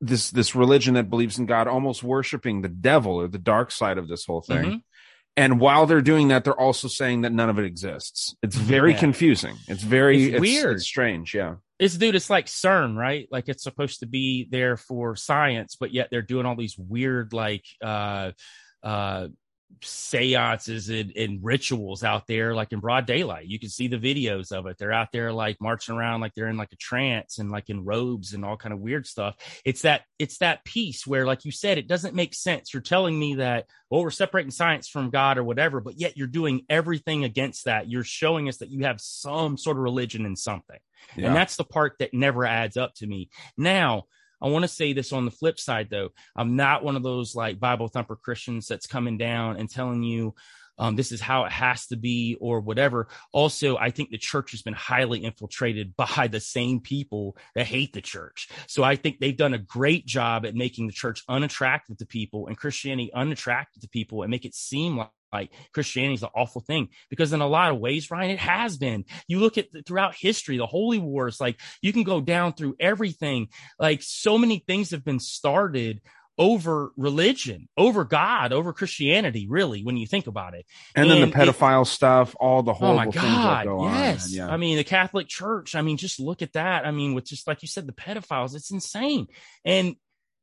this this religion that believes in God, almost worshiping the devil or the dark side of this whole thing. Mm-hmm. And while they're doing that, they're also saying that none of it exists. It's very yeah. confusing. It's very it's it's, weird. It's strange. Yeah. It's dude, it's like CERN, right? Like it's supposed to be there for science, but yet they're doing all these weird, like, uh, uh, seances and, and rituals out there, like in broad daylight. You can see the videos of it. They're out there like marching around like they're in like a trance and like in robes and all kind of weird stuff. It's that it's that piece where, like you said, it doesn't make sense. You're telling me that, well, we're separating science from God or whatever, but yet you're doing everything against that. You're showing us that you have some sort of religion in something. Yeah. And that's the part that never adds up to me. Now, I want to say this on the flip side, though. I'm not one of those like Bible thumper Christians that's coming down and telling you um, this is how it has to be or whatever. Also, I think the church has been highly infiltrated by the same people that hate the church. So I think they've done a great job at making the church unattractive to people and Christianity unattractive to people, and make it seem like Like Christianity is an awful thing, because in a lot of ways, Ryan, it has been. You look at the, throughout history, the holy wars, like you can go down through everything. Like so many things have been started over religion, over God, over Christianity, really, when you think about it. And, and then the pedophile it, stuff, all the horrible oh my God, things that go yes. on. Yeah. I mean, the Catholic Church, I mean, just look at that. I mean, with just like you said, the pedophiles, it's insane. And,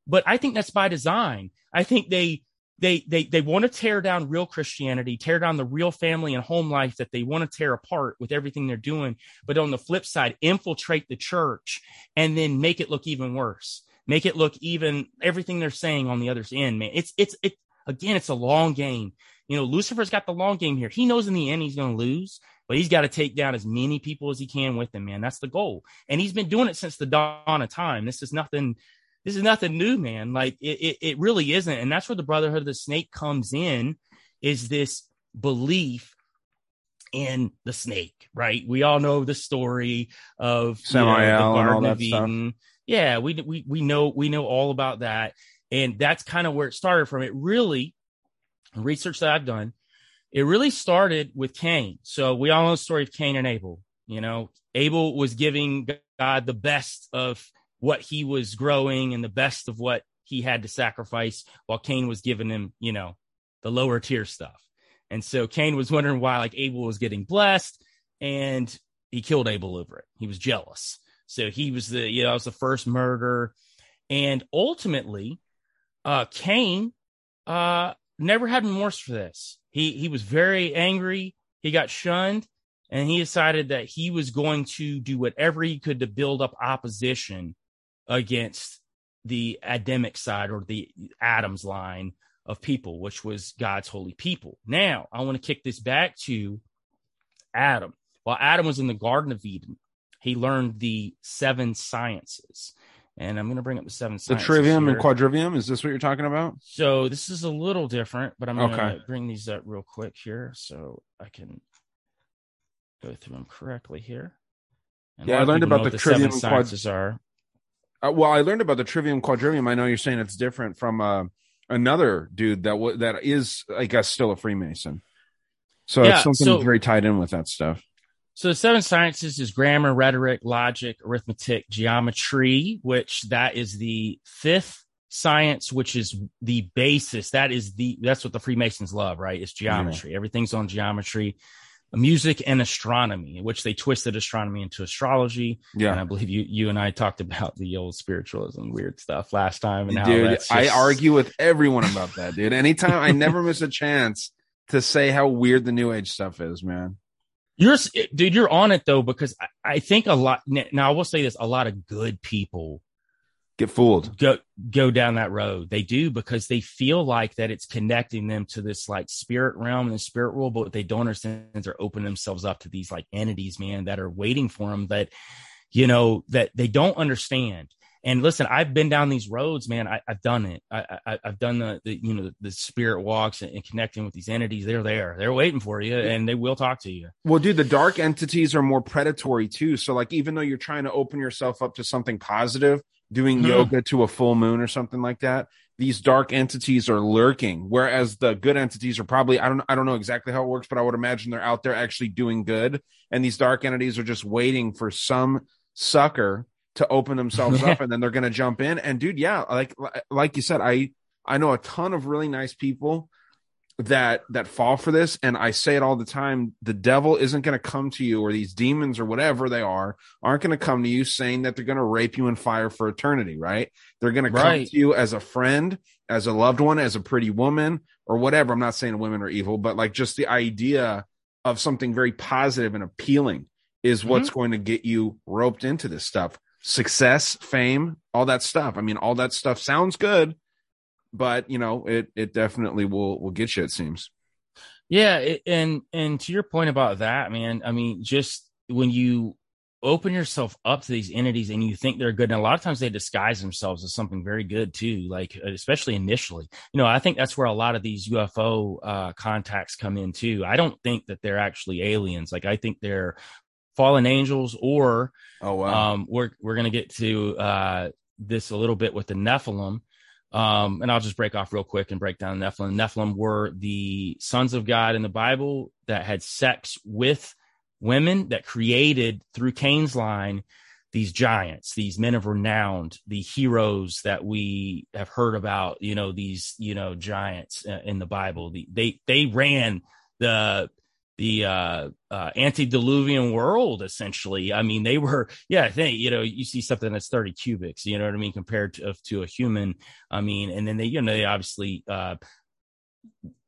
but I think that's by design. I think they, They they they want to tear down real Christianity, tear down the real family and home life that they want to tear apart with everything they're doing. But on the flip side, infiltrate the church and then make it look even worse. Make it look even everything they're saying on the other end, man. It's it's it again, it's a long game. You know, Lucifer's got the long game here. He knows in the end he's going to lose, but he's got to take down as many people as he can with him, man. That's the goal. And he's been doing it since the dawn of time. This is nothing. This is nothing new, man. Like it, it, it really isn't. And that's where the Brotherhood of the Snake comes in, is this belief in the snake, right? We all know the story of you know, the Garden of Eden. Stuff. Yeah, we, we, we know, we know all about that. And that's kind of where it started from. It really, research that I've done, it really started with Cain. So we all know the story of Cain and Abel. You know, Abel was giving God the best of what he was growing and the best of what he had to sacrifice, while Cain was giving him, you know, the lower tier stuff. And so Cain was wondering why like Abel was getting blessed, and he killed Abel over it. He was jealous. So he was the, you know, I was the first murderer. And ultimately uh, Cain uh, never had remorse for this. He, he was very angry. He got shunned, and he decided that he was going to do whatever he could to build up opposition against the Adamic side, or the Adam's line of people, which was God's holy people. Now, I want to kick this back to Adam. While Adam was in the Garden of Eden, he learned the seven sciences. And I'm going to bring up the seven sciences. The trivium here. And quadrivium, is this what you're talking about? So this is a little different, but I'm going okay. to bring these up real quick here so I can go through them correctly here. And yeah, I learned about the, the trivium seven sciences quad- are. Uh, well, I learned about the trivium quadrivium. I know you're saying it's different from uh, another dude that w- that is, I guess, still a Freemason. So yeah, it's something so, very tied in with that stuff. So the seven sciences is grammar, rhetoric, logic, arithmetic, geometry, which that is the fifth science, which is the basis. That is the that's what the Freemasons love, right? It's geometry. Yeah. Everything's on geometry. Music and astronomy, in which they twisted astronomy into astrology. Yeah. And I believe you you and I talked about the old spiritualism weird stuff last time. And how dude, that's just... I argue with everyone about that, dude. Anytime I never miss a chance to say how weird the New Age stuff is, man. You're, dude, you're on it, though, because I, I think a lot. Now, I will say this. A lot of good people get fooled, go go down that road. They do, because they feel like that it's connecting them to this like spirit realm and the spirit world. But what they don't understand is they're opening themselves up to these like entities, man, that are waiting for them that, you know, that they don't understand. And listen, I've been down these roads, man. I, I've done it. I, I, I've done the, the, you know, the, the spirit walks and, and connecting with these entities. They're there. They're waiting for you, and they will talk to you. Well, dude, the dark entities are more predatory too. So, like, even though you're trying to open yourself up to something positive, doing mm-hmm. yoga to a full moon or something like that, these dark entities are lurking. Whereas the good entities are probably, I don't, I don't know exactly how it works, but I would imagine they're out there actually doing good, and these dark entities are just waiting for some sucker to open themselves up, and then they're going to jump in. And dude, yeah, like like you said, I I know a ton of really nice people that that fall for this, and I say it all the time: the devil isn't going to come to you, or these demons or whatever they are aren't going to come to you saying that they're going to rape you in fire for eternity, right? They're going right. to come to you as a friend, as a loved one, as a pretty woman, or whatever. I'm not saying women are evil, but like just the idea of something very positive and appealing is mm-hmm. what's going to get you roped into this stuff. Success, fame, all that stuff. I mean, all that stuff sounds good, but you know, it it definitely will will get you, it seems. Yeah, it, and and to your point about that, man, I mean, just when you open yourself up to these entities and you think they're good, and a lot of times they disguise themselves as something very good too, like especially initially. You know, I think that's where a lot of these U F O uh, contacts come in too. I don't think that they're actually aliens. Like, I think they're fallen angels, or oh wow, um, we're we're gonna get to uh, this a little bit with the Nephilim, um, and I'll just break off real quick and break down the Nephilim. Nephilim were the sons of God in the Bible that had sex with women, that created through Cain's line these giants, these men of renown, the heroes that we have heard about. You know, these you know giants uh, in the Bible. The, they they ran the the uh, uh, antediluvian world, essentially. I mean, they were, yeah, I think, you know, you see something that's thirty cubits, you know what I mean, compared to, to a human. I mean, and then they, you know, they obviously uh,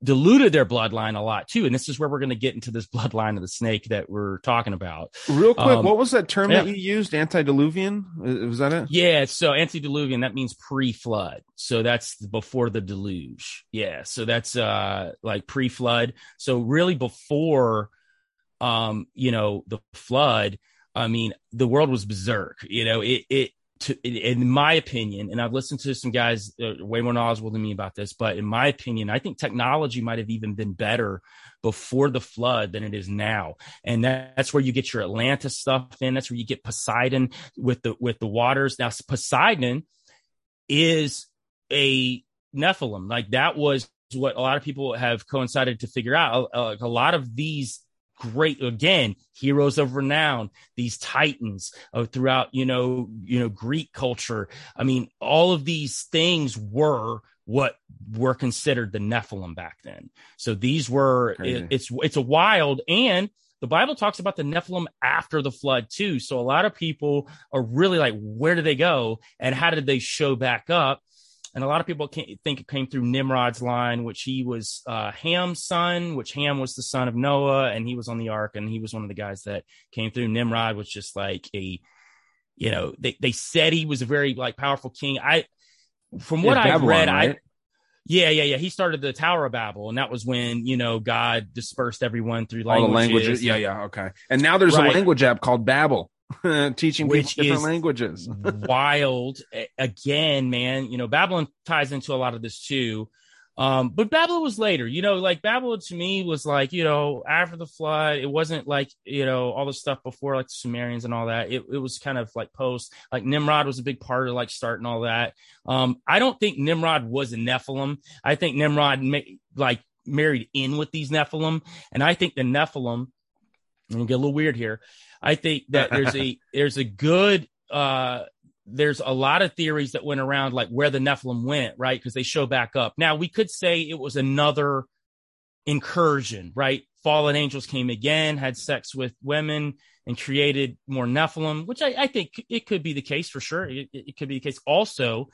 diluted their bloodline a lot too. And this is where we're going to get into this bloodline of the snake that we're talking about. Real quick, um, what was that term yeah. that you used? Antediluvian? Was that it? Yeah, so antediluvian, that means pre-flood. So that's before the deluge. Yeah, so that's uh, like pre-flood. So really before, um, you know, the flood, I mean, the world was berserk. You know, it, it to, in my opinion, and I've listened to some guys uh, way more knowledgeable than me about this, but in my opinion, I think technology might have even been better before the flood than it is now. And that, that's where you get your Atlantis stuff in. That's where you get Poseidon with the with the waters. Now, Poseidon is a Nephilim. Like, that was what a lot of people have coincided to figure out. Uh, a lot of these great, again, heroes of renown, these titans uh, throughout, you know, you know, Greek culture. I mean, all of these things were what were considered the Nephilim back then. So these were, it, it's, it's a wild, and the Bible talks about the Nephilim after the flood too. So a lot of people are really like, where do they go and how did they show back up? And a lot of people can't think it came through Nimrod's line, which he was uh, Ham's son, which Ham was the son of Noah, and he was on the ark, and he was one of the guys that came through. Nimrod was just like a, you know, they, they said he was a very like powerful king. I, from what yeah, I've Babylon, read, right? I Yeah, yeah, yeah. He started the Tower of Babel, and that was when, you know, God dispersed everyone through languages. All the languages. Yeah, yeah, okay. And now there's right. a language app called Babel, teaching Which people different languages. Wild. Again, man, you know, Babylon ties into a lot of this too. Um, but Babylon was later, you know, like Babylon to me was like, you know, after the flood, it wasn't like, you know, all the stuff before, like the Sumerians and all that. It, it was kind of like post, like Nimrod was a big part of like starting all that. Um, I don't think Nimrod was a Nephilim. I think Nimrod ma- like married in with these Nephilim. And I think the Nephilim, I'm gonna get a little weird here. I think that there's a, there's a good, uh, there's a lot of theories that went around like where the Nephilim went, right? Because they show back up. Now, we could say it was another incursion, right? Fallen angels came again, had sex with women, and created more Nephilim, which I, I think it could be the case for sure. It, it could be the case. Also,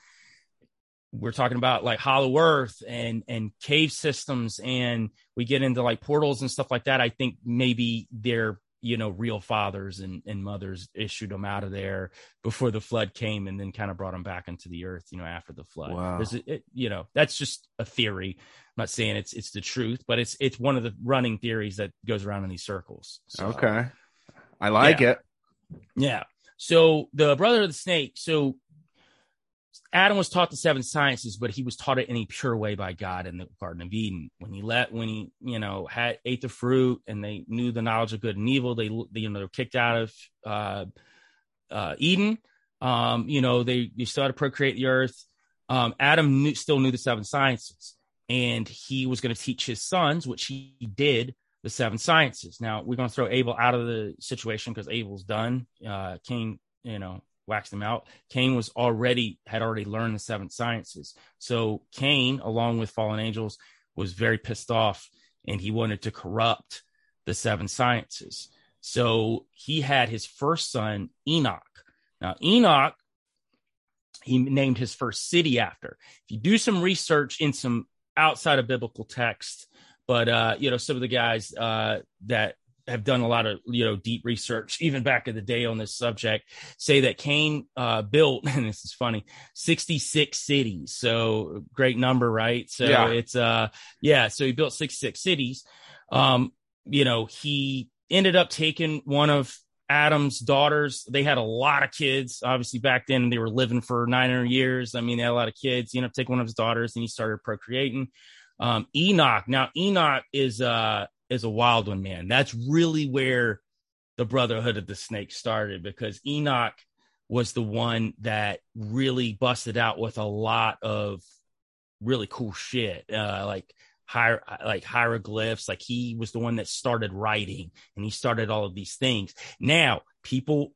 we're talking about like hollow earth and, and cave systems, and we get into like portals and stuff like that. I think maybe they're, you know, real fathers and, and mothers issued them out of there before the flood came, and then kind of brought them back into the earth, you know, after the flood. Wow. It, it, you know, that's just a theory. I'm not saying it's, it's the truth, but it's, it's one of the running theories that goes around in these circles. So, okay. I like yeah. it. Yeah. So the Brotherhood of the Snake. So Adam was taught the seven sciences, but he was taught it in a pure way by God in the Garden of Eden. When he let, when he, you know, had ate the fruit and they knew the knowledge of good and evil, they, they you know, they were kicked out of uh, uh, Eden. Um, you know, they, they still had to procreate the earth. Um, Adam knew, still knew the seven sciences, and he was going to teach his sons, which he did, the seven sciences. Now we're going to throw Abel out of the situation because Abel's done. Uh, Cain, you know, waxed him out. Cain was already, had already learned the seven sciences. So Cain, along with fallen angels, was very pissed off, and he wanted to corrupt the seven sciences. So he had his first son, Enoch. Now, Enoch, he named his first city after. If you do some research in some outside of biblical text, but, uh, you know, some of the guys uh, that have done a lot of, you know, deep research, even back in the day on this subject, say that Cain uh, built, and this is funny, sixty-six cities. So great number, right? So yeah. it's, uh, yeah. So he built sixty-six cities. Um, you know, he ended up taking one of Adam's daughters. They had a lot of kids, obviously back then they were living for nine hundred years. I mean, they had a lot of kids. He ended up taking one of his daughters, and he started procreating. Um, Enoch. Now Enoch is, uh, is a wild one, man. That's really where the Brotherhood of the Snake started, because Enoch was the one that really busted out with a lot of really cool shit, uh, like hier- like hieroglyphs. Like he was the one that started writing, and he started all of these things. Now, people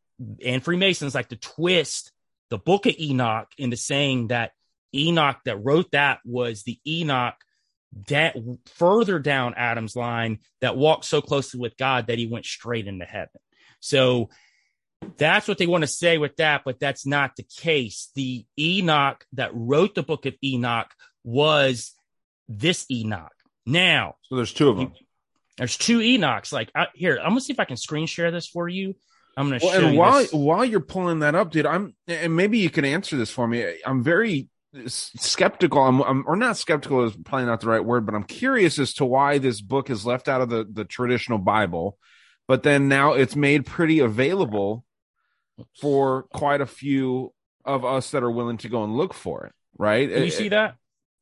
and Freemasons like to twist the Book of Enoch into saying that Enoch that wrote that was the Enoch that further down Adam's line that walked so closely with God that he went straight into heaven. So that's what they want to say with that, but that's not the case. The Enoch that wrote the Book of Enoch was this Enoch. Now, so there's two of them. You, there's two Enochs. Like I, here, I'm gonna see if I can screen share this for you. I'm gonna well, show and you while this. While you're pulling that up, dude, I'm and maybe you can answer this for me. I'm very skeptical I'm, I'm or not skeptical is probably not the right word, but I'm curious as to why this book is left out of the the traditional Bible, but then now it's made pretty available for quite a few of us that are willing to go and look for it, right? Can you it, see that?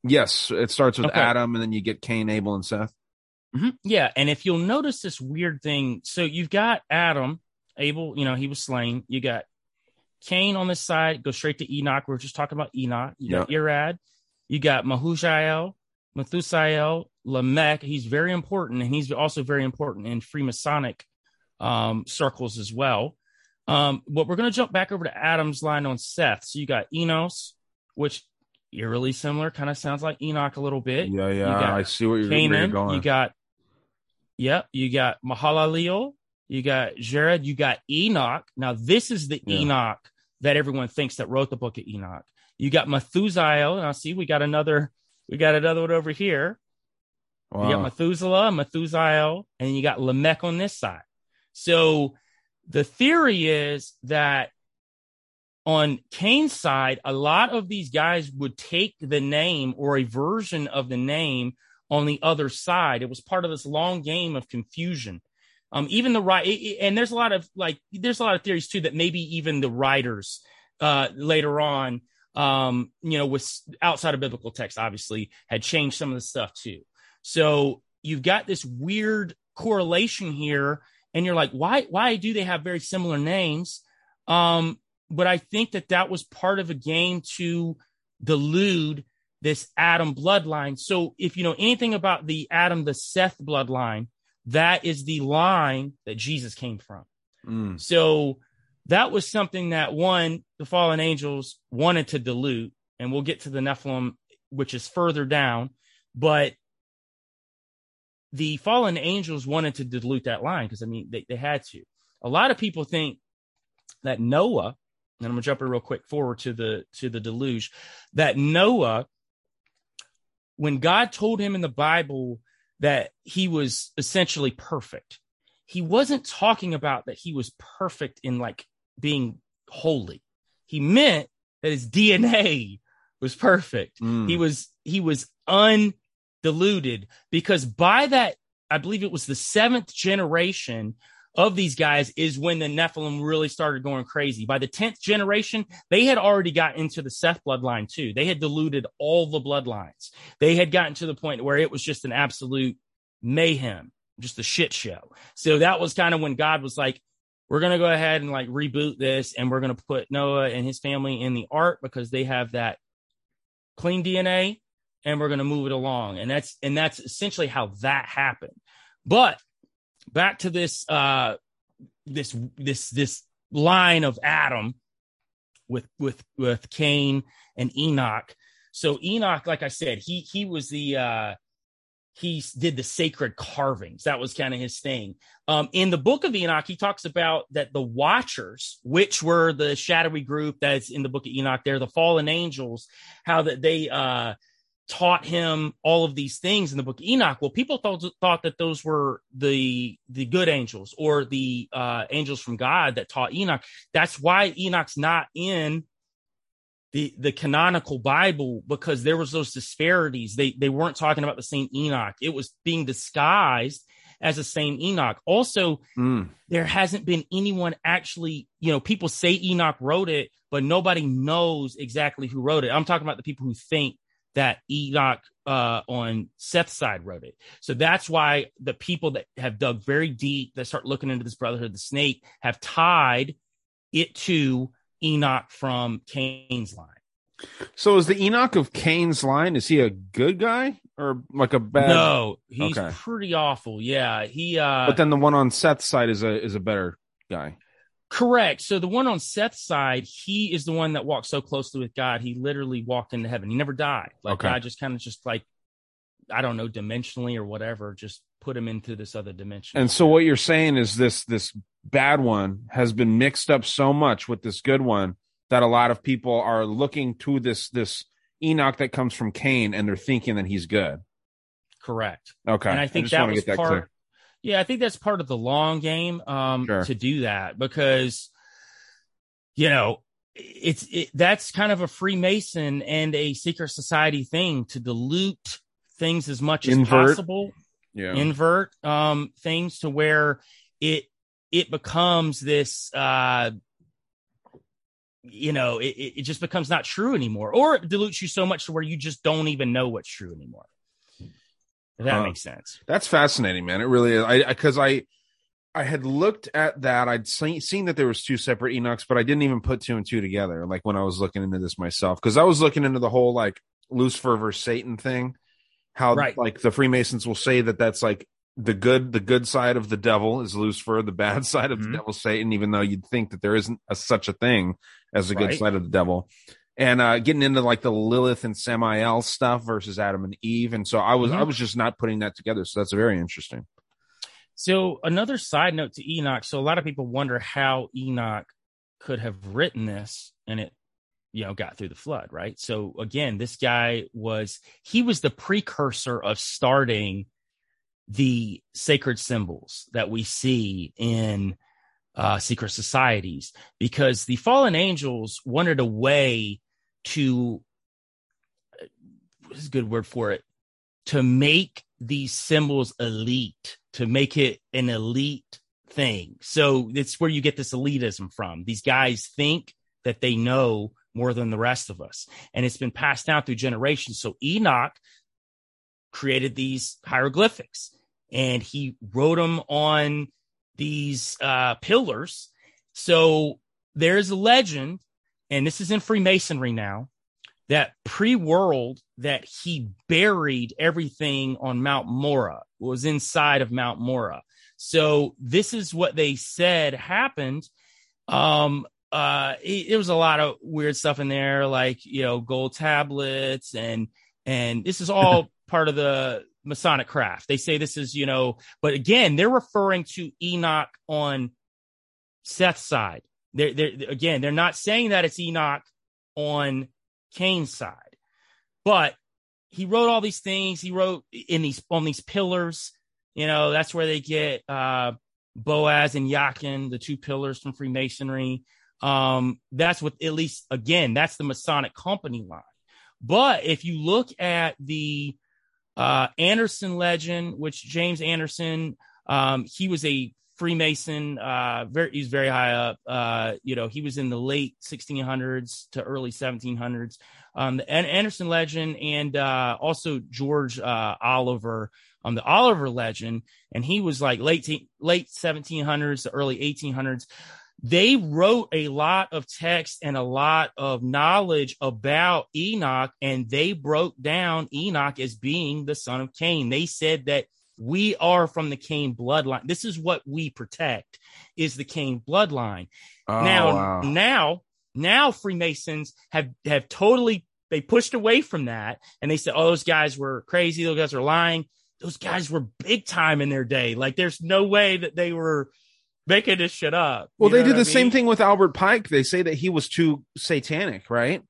Yes, it starts with okay. Adam, and then you get Cain, Abel, and Seth. Mm-hmm. Yeah, and if you'll notice this weird thing, so you've got Adam, Abel, you know, he was slain. You got Cain on this side, go straight to Enoch. We we're just talking about Enoch. You got yep. Irad. You got Mahujael, Methusael, Lamech. He's very important, and he's also very important in Freemasonic um, circles as well. Um, but we're going to jump back over to Adam's line on Seth. So you got Enos, which eerily similar, kind of sounds like Enoch a little bit. Yeah, yeah. You got I see what you're, Canaan, where you're going. You got, yep, yeah, you got Mahalaleel. You got Jared, you got Enoch. Now, this is the yeah. Enoch that everyone thinks that wrote the Book of Enoch. You got Methusael. Now, see, we got another, we got another one over here. Wow. You got Methuselah, Methusael, and you got Lamech on this side. So the theory is that on Cain's side, a lot of these guys would take the name or a version of the name on the other side. It was part of this long game of confusion. Um, even the right, and there's a lot of like, there's a lot of theories too that maybe even the writers uh, later on, um, you know, with outside of biblical text, obviously, had changed some of the stuff too. So you've got this weird correlation here, and you're like, why, why do they have very similar names? Um, but I think that that was part of a game to delude this Adam bloodline. So if you know anything about the Adam, the Seth bloodline, that is the line that Jesus came from. Mm. So that was something that, one, the fallen angels wanted to dilute, and we'll get to the Nephilim, which is further down, but the fallen angels wanted to dilute that line because, I mean, they, they had to. A lot of people think that Noah, and I'm going to jump real quick forward to the to the deluge, that Noah, when God told him in the Bible that he was essentially perfect, he wasn't talking about that he was perfect in like being holy. He meant that his D N A was perfect. Mm. He was he was undiluted, because by that, I believe it was the seventh generation of these guys is when the Nephilim really started going crazy. By the tenth generation, they had already got into the Seth bloodline too. They had diluted all the bloodlines. They had gotten to the point where it was just an absolute mayhem, just a shit show. So that was kind of when God was like, we're going to go ahead and like reboot this, and we're going to put Noah and his family in the ark because they have that clean D N A, and we're going to move it along. And that's, and that's essentially how that happened. But back to this, uh, this, this, this line of Adam with, with, with Cain and Enoch. So Enoch, like I said, he, he was the, uh, he did the sacred carvings. That was kind of his thing. Um, in the Book of Enoch, he talks about that the Watchers, which were the shadowy group that's in the Book of Enoch, they're the fallen angels, how that they, uh, taught him all of these things in the Book of Enoch. Well, people thought, thought that those were the the good angels or the uh, angels from God that taught Enoch. That's why Enoch's not in the the canonical Bible, because there was those disparities. They they weren't talking about the same Enoch. It was being disguised as the same Enoch. Also, mm. there hasn't been anyone actually, you know, people say Enoch wrote it, but nobody knows exactly who wrote it. I'm talking about the people who think that Enoch uh, on Seth's side wrote it. So that's why the people that have dug very deep, that start looking into this Brotherhood of the Snake, have tied it to Enoch from Cain's line. So is the Enoch of Cain's line, is he a good guy or like a bad? No, he's okay. Pretty awful. Yeah, he. Uh, but then the one on Seth's side is a is a better guy. Correct. So the one on Seth's side, he is the one that walked so closely with God. He literally walked into heaven. He never died. Like okay. God just kind of just like, I don't know, dimensionally or whatever, just put him into this other dimension. And so what you're saying is this, this bad one has been mixed up so much with this good one that a lot of people are looking to this, this Enoch that comes from Cain, and they're thinking that he's good. Correct. Okay. And I think I that was that part clear. Yeah, I think that's part of the long game um, sure. to do that, because, you know, it's it, that's kind of a Freemason and a secret society thing to dilute things as much invert. as possible, yeah. invert um, things to where it it becomes this, uh, you know, it, it just becomes not true anymore, or it dilutes you so much to where you just don't even know what's true anymore. If that huh. makes sense. That's fascinating, man. It really is. I because I, I I had looked at that. I'd seen, seen that there was two separate Enochs, but I didn't even put two and two together. Like when I was looking into this myself, because I was looking into the whole like Lucifer versus Satan thing. How right. like the Freemasons will say that that's like the good the good side of the devil is Lucifer, the bad side of mm-hmm. the devil Satan. Even though you'd think that there isn't a, such a thing as a right. good side of the devil. And uh, getting into like the Lilith and Samael stuff versus Adam and Eve. And so I was mm-hmm. I was just not putting that together. So that's very interesting. So another side note to Enoch. So a lot of people wonder how Enoch could have written this and it, you know, got through the flood. Right. So, again, this guy was he was the precursor of starting the sacred symbols that we see in uh, secret societies, because the fallen angels wanted a way to, what's a good word for it, to make these symbols elite, to make it an elite thing. So it's where you get this elitism from. These guys think that they know more than the rest of us, and it's been passed down through generations. So Enoch created these hieroglyphics, and he wrote them on these uh, pillars. So there's a legend, and this is in Freemasonry now, that pre-world, that he buried everything on Mount Mora, was inside of Mount Mora. So this is what they said happened. Um, uh, it, it was a lot of weird stuff in there, like, you know, gold tablets, and and this is all part of the Masonic craft. They say this is, you know, but again, they're referring to Enoch on Seth's side. They're, they're, again, they're not saying that it's Enoch on Cain's side, but he wrote all these things. He wrote in these, on these pillars, you know, that's where they get uh, Boaz and Yachin, the two pillars from Freemasonry. Um, that's what, at least again, that's the Masonic company line. But if you look at the uh, Anderson legend, which James Anderson, um, he was a Freemason, uh, very, he's very high up. Uh, you know, he was in the late sixteen hundreds to early seventeen hundreds. Um, the An- Anderson legend, and uh, also George uh, Oliver on um, the Oliver legend, and he was like late te- late seventeen hundreds to early eighteen hundreds. They wrote a lot of text and a lot of knowledge about Enoch, and they broke down Enoch as being the son of Cain. They said that we are from the Cain bloodline. This is what we protect, is the Cain bloodline. Oh, now, wow. now, now Freemasons have, have totally, they pushed away from that, and they said, oh, those guys were crazy. Those guys are lying. Those guys were big time in their day. Like, there's no way that they were making this shit up. Well, they did the mean? same thing with Albert Pike. They say that he was too satanic, right?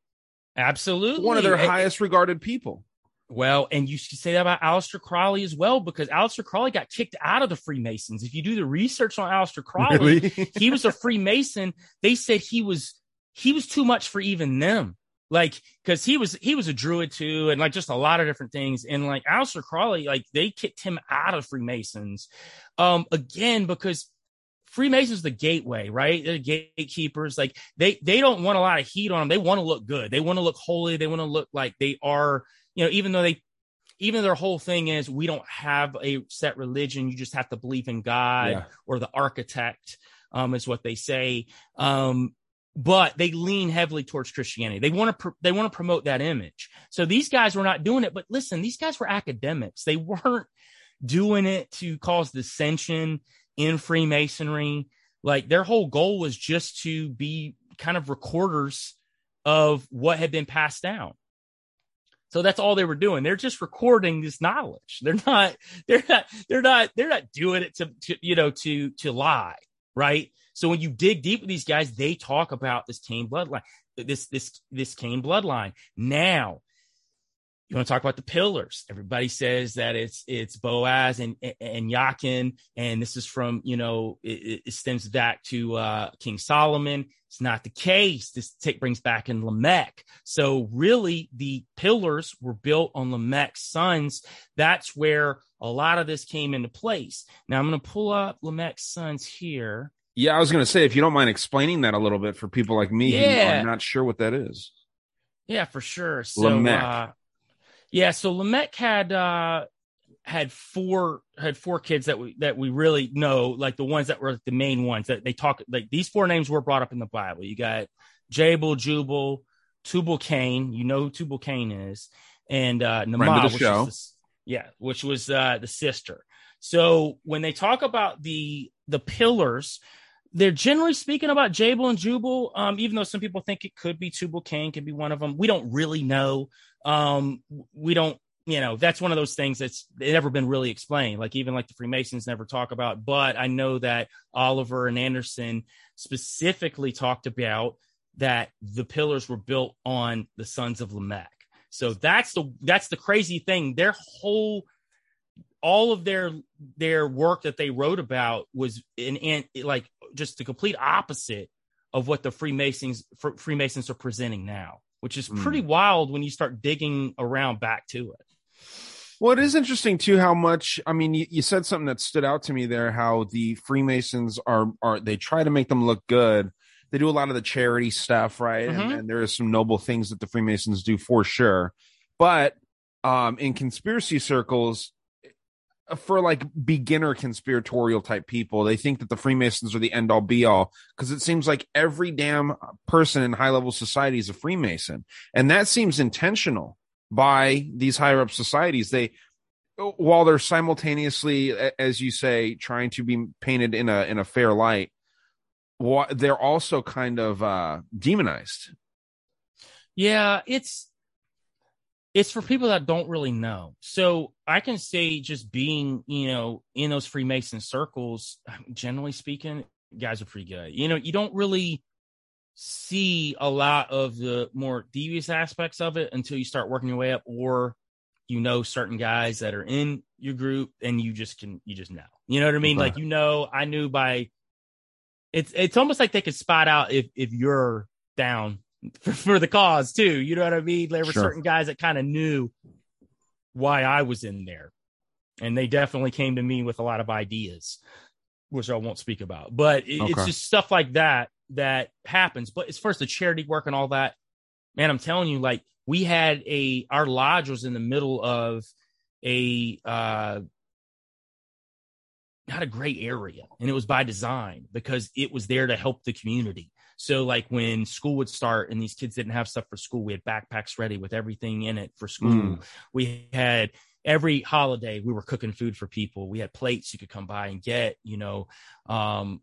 Absolutely. One of their it, highest regarded people. Well, and you should say that about Aleister Crowley as well, because Aleister Crowley got kicked out of the Freemasons. If you do the research on Aleister Crowley, really? He was a Freemason. They said he was he was too much for even them. Like, because he was he was a druid too, and like just a lot of different things. And like Aleister Crowley, like they kicked him out of Freemasons. Um, again, because Freemasons, the gateway, right? They're gatekeepers. Like they, they don't want a lot of heat on them. They want to look good. They want to look holy. They want to look like they are, you know, even though they, even their whole thing is, we don't have a set religion. You just have to believe in God yeah. or the architect, um, is what they say. Um, but they lean heavily towards Christianity. They want to, pr- they want to promote that image. So these guys were not doing it, but listen, these guys were academics. They weren't doing it to cause dissension in Freemasonry. Like their whole goal was just to be kind of recorders of what had been passed down. So that's all they were doing. They're just recording this knowledge. They're not, they're not, they're not, they're not doing it to, to you know, to, to lie. Right. So when you dig deep with these guys, they talk about this Cain bloodline, this, this, this Cain bloodline. Now, you want to talk about the pillars? Everybody says that it's it's Boaz and and, and Yachin, and this is from, you know, it, it stems back to uh, King Solomon. It's not the case. This take brings back in Lamech. So really, the pillars were built on Lamech's sons. That's where a lot of this came into place. Now I'm going to pull up Lamech's sons here. Yeah, I was going to say, if you don't mind explaining that a little bit for people like me yeah. who are not sure what that is. Yeah, for sure. So, Lamech. Uh, Yeah, so Lamech had uh, had four had four kids that we that we really know, like the ones that were the main ones that they talk, like these four names were brought up in the Bible. You got Jabal, Jubal, Tubal Cain. You know who Tubal Cain is, and uh, Nama, which show. Was the, yeah, which was uh, the sister. So when they talk about the the pillars, they're generally speaking about Jabal and Jubal, um, even though some people think it could be Tubal Cain, could be one of them. We don't really know. Um, we don't, you know, that's one of those things that's never been really explained. Like even like the Freemasons never talk about, but I know that Oliver and Anderson specifically talked about that the pillars were built on the sons of Lamech. So that's the, that's the crazy thing. Their whole, all of their, their work that they wrote about was in, in like just the complete opposite of what the Freemasons Fre- Freemasons are presenting now, which is pretty mm. wild when you start digging around back to it. Well, it is interesting, too, how much, I mean, you, you said something that stood out to me there, how the Freemasons are, are they try to make them look good. They do a lot of the charity stuff, right? Mm-hmm. And, and there is some noble things that the Freemasons do for sure. But um, in conspiracy circles, for like beginner conspiratorial type people, they think that the Freemasons are the end all be all, because it seems like every damn person in high level society is a Freemason. And that seems intentional by these higher up societies. They, while they're simultaneously, as you say, trying to be painted in a, in a fair light, they're also kind of uh, demonized. Yeah, it's, It's for people that don't really know. So I can say, just being, you know, in those Freemason circles, generally speaking, guys are pretty good. You know, you don't really see a lot of the more devious aspects of it until you start working your way up, or you know certain guys that are in your group and you just can, you just know. You know what I mean? Right. Like, you know, I knew by, it's it's almost like they could spot out if if you're down For, for the cause too, you know what I mean? There were sure. certain guys that kind of knew why I was in there, and they definitely came to me with a lot of ideas, which I won't speak about. But it, okay. it's just stuff like that that happens. But as far as the charity work and all that, man, I'm telling you, like, we had a our lodge was in the middle of a uh, not a gray area, and it was by design because it was there to help the community. So like when school would start and these kids didn't have stuff for school, we had backpacks ready with everything in it for school. Mm. We had every holiday, we were cooking food for people. We had plates you could come by and get, you know, um,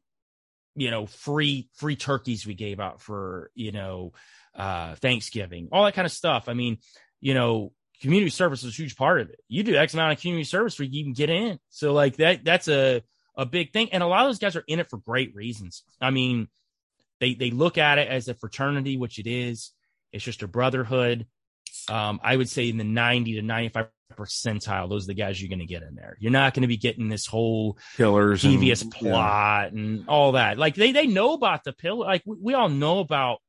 you know, free, free turkeys we gave out for, you know, uh, Thanksgiving, all that kind of stuff. I mean, you know, community service is a huge part of it. You do X amount of community service where you can get in. So like that, that's a, a big thing. And a lot of those guys are in it for great reasons. I mean, They they look at it as a fraternity, which it is. It's just a brotherhood. Um, I would say in the ninety to ninety-five percentile, those are the guys you're going to get in there. You're not going to be getting this whole killers devious and, plot yeah. and all that. Like they they know about the pill. Like we, we all know about.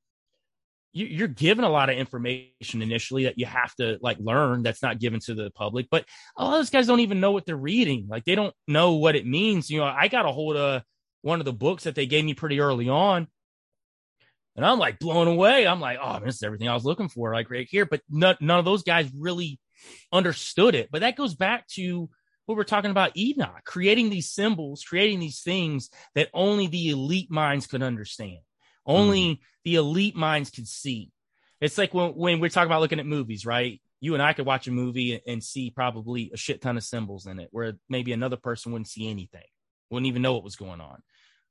You, you're given a lot of information initially that you have to like learn. That's not given to the public. But a lot of those guys don't even know what they're reading. Like they don't know what it means. You know, I got a hold of one of the books that they gave me pretty early on, and I'm like blown away. I'm like, oh, this is everything I was looking for, like right here. But none, none of those guys really understood it. But that goes back to what we're talking about, Enoch, creating these symbols, creating these things that only the elite minds could understand. Only mm. the elite minds could see. It's like when, when we're talking about looking at movies, right? You and I could watch a movie and see probably a shit ton of symbols in it, where maybe another person wouldn't see anything, wouldn't even know what was going on.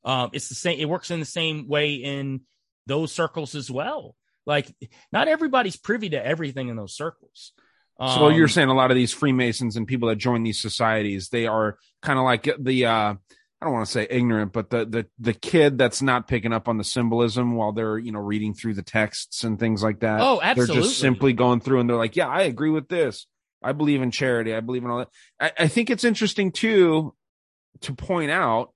Um, it's the same. It works in the same way in those circles as well. Like not everybody's privy to everything in those circles. Um, so you're saying a lot of these Freemasons and people that join these societies, they are kind of like the, uh, I don't want to say ignorant, but the, the, the kid that's not picking up on the symbolism while they're, you know, reading through the texts and things like that. Oh, absolutely. They're just simply going through and they're like, yeah, I agree with this. I believe in charity. I believe in all that. I, I think it's interesting too, to point out,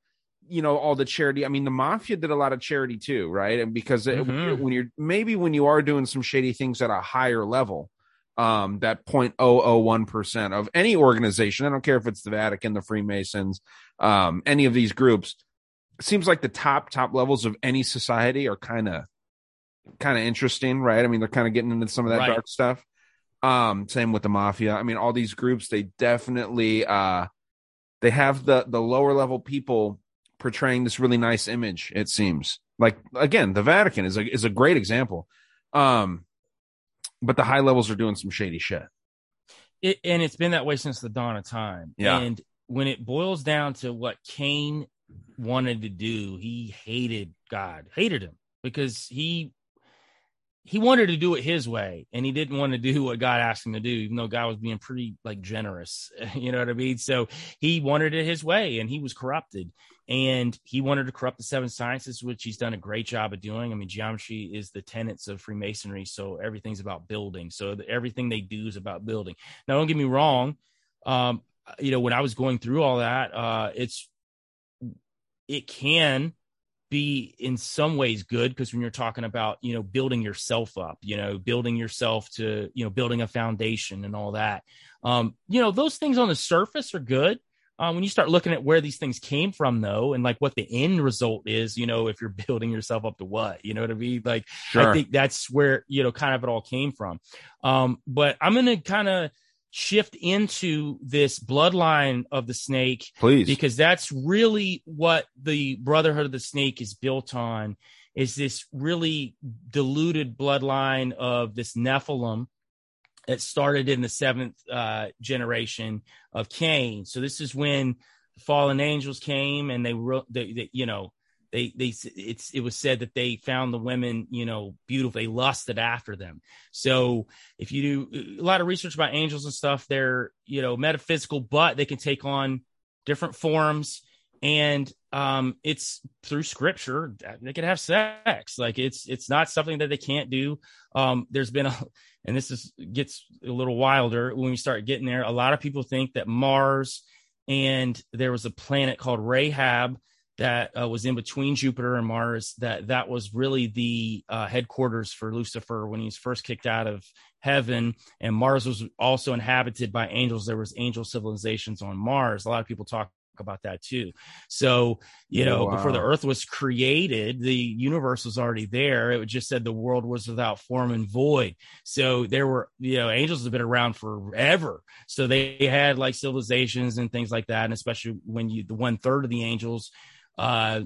you know, all the charity. I mean, the mafia did a lot of charity too, right? And because mm-hmm. it, when you're maybe when you are doing some shady things at a higher level, um, that zero point zero zero one percent of any organization, I don't care if it's the Vatican, the Freemasons, um, any of these groups, it seems like the top, top levels of any society are kind of, kind of interesting, right? I mean, they're kind of getting into some of that right. dark stuff. Um, same with the mafia. I mean, all these groups, they definitely, uh, they have the, the lower level people portraying this really nice image, it seems. Like again, the Vatican is a is a great example. Um, but the high levels are doing some shady shit. It, and it's been that way since the dawn of time. Yeah. And when it boils down to what Cain wanted to do, he hated God, hated him because he he wanted to do it his way, and he didn't want to do what God asked him to do, even though God was being pretty like generous, you know what I mean? So he wanted it his way, and he was corrupted, and he wanted to corrupt the seven sciences, which he's done a great job of doing. I mean, geometry is the tenets of Freemasonry. So everything's about building. So everything they do is about building. Now, don't get me wrong. Um, you know, when I was going through all that, uh, it's, it can be in some ways good, because when you're talking about, you know, building yourself up, you know, building yourself to, you know, building a foundation and all that, um, you know, those things on the surface are good. Uh, when you start looking at where these things came from, though, and like what the end result is, you know, if you're building yourself up to what, you know what I mean? Like, sure. I think that's where, you know, kind of it all came from. Um, but I'm going to kind of shift into this bloodline of the snake, please, because that's really what the Brotherhood of the Snake is built on, is this really diluted bloodline of this Nephilim. It started in the seventh uh, generation of Cain. So this is when fallen angels came, and they, they, they you know, they, they, it's, it was said that they found the women, you know, beautiful. They lusted after them. So if you do a lot of research about angels and stuff, they're, you know, metaphysical, but they can take on different forms. And um, it's through scripture that they can have sex. Like it's, it's not something that they can't do. Um, there's been a, and this is, gets a little wilder when we start getting there. A lot of people think that Mars, and there was a planet called Rahab that uh, was in between Jupiter and Mars, that that was really the uh, headquarters for Lucifer when he was first kicked out of heaven. And Mars was also inhabited by angels. There was angel civilizations on Mars. A lot of people talk about that too. So, you know, oh, wow. Before the earth was created, the universe was already there. It just said the world was without form and void. So there were, you know, angels have been around forever. So they had like civilizations and things like that. And especially when you, the one third of the angels uh,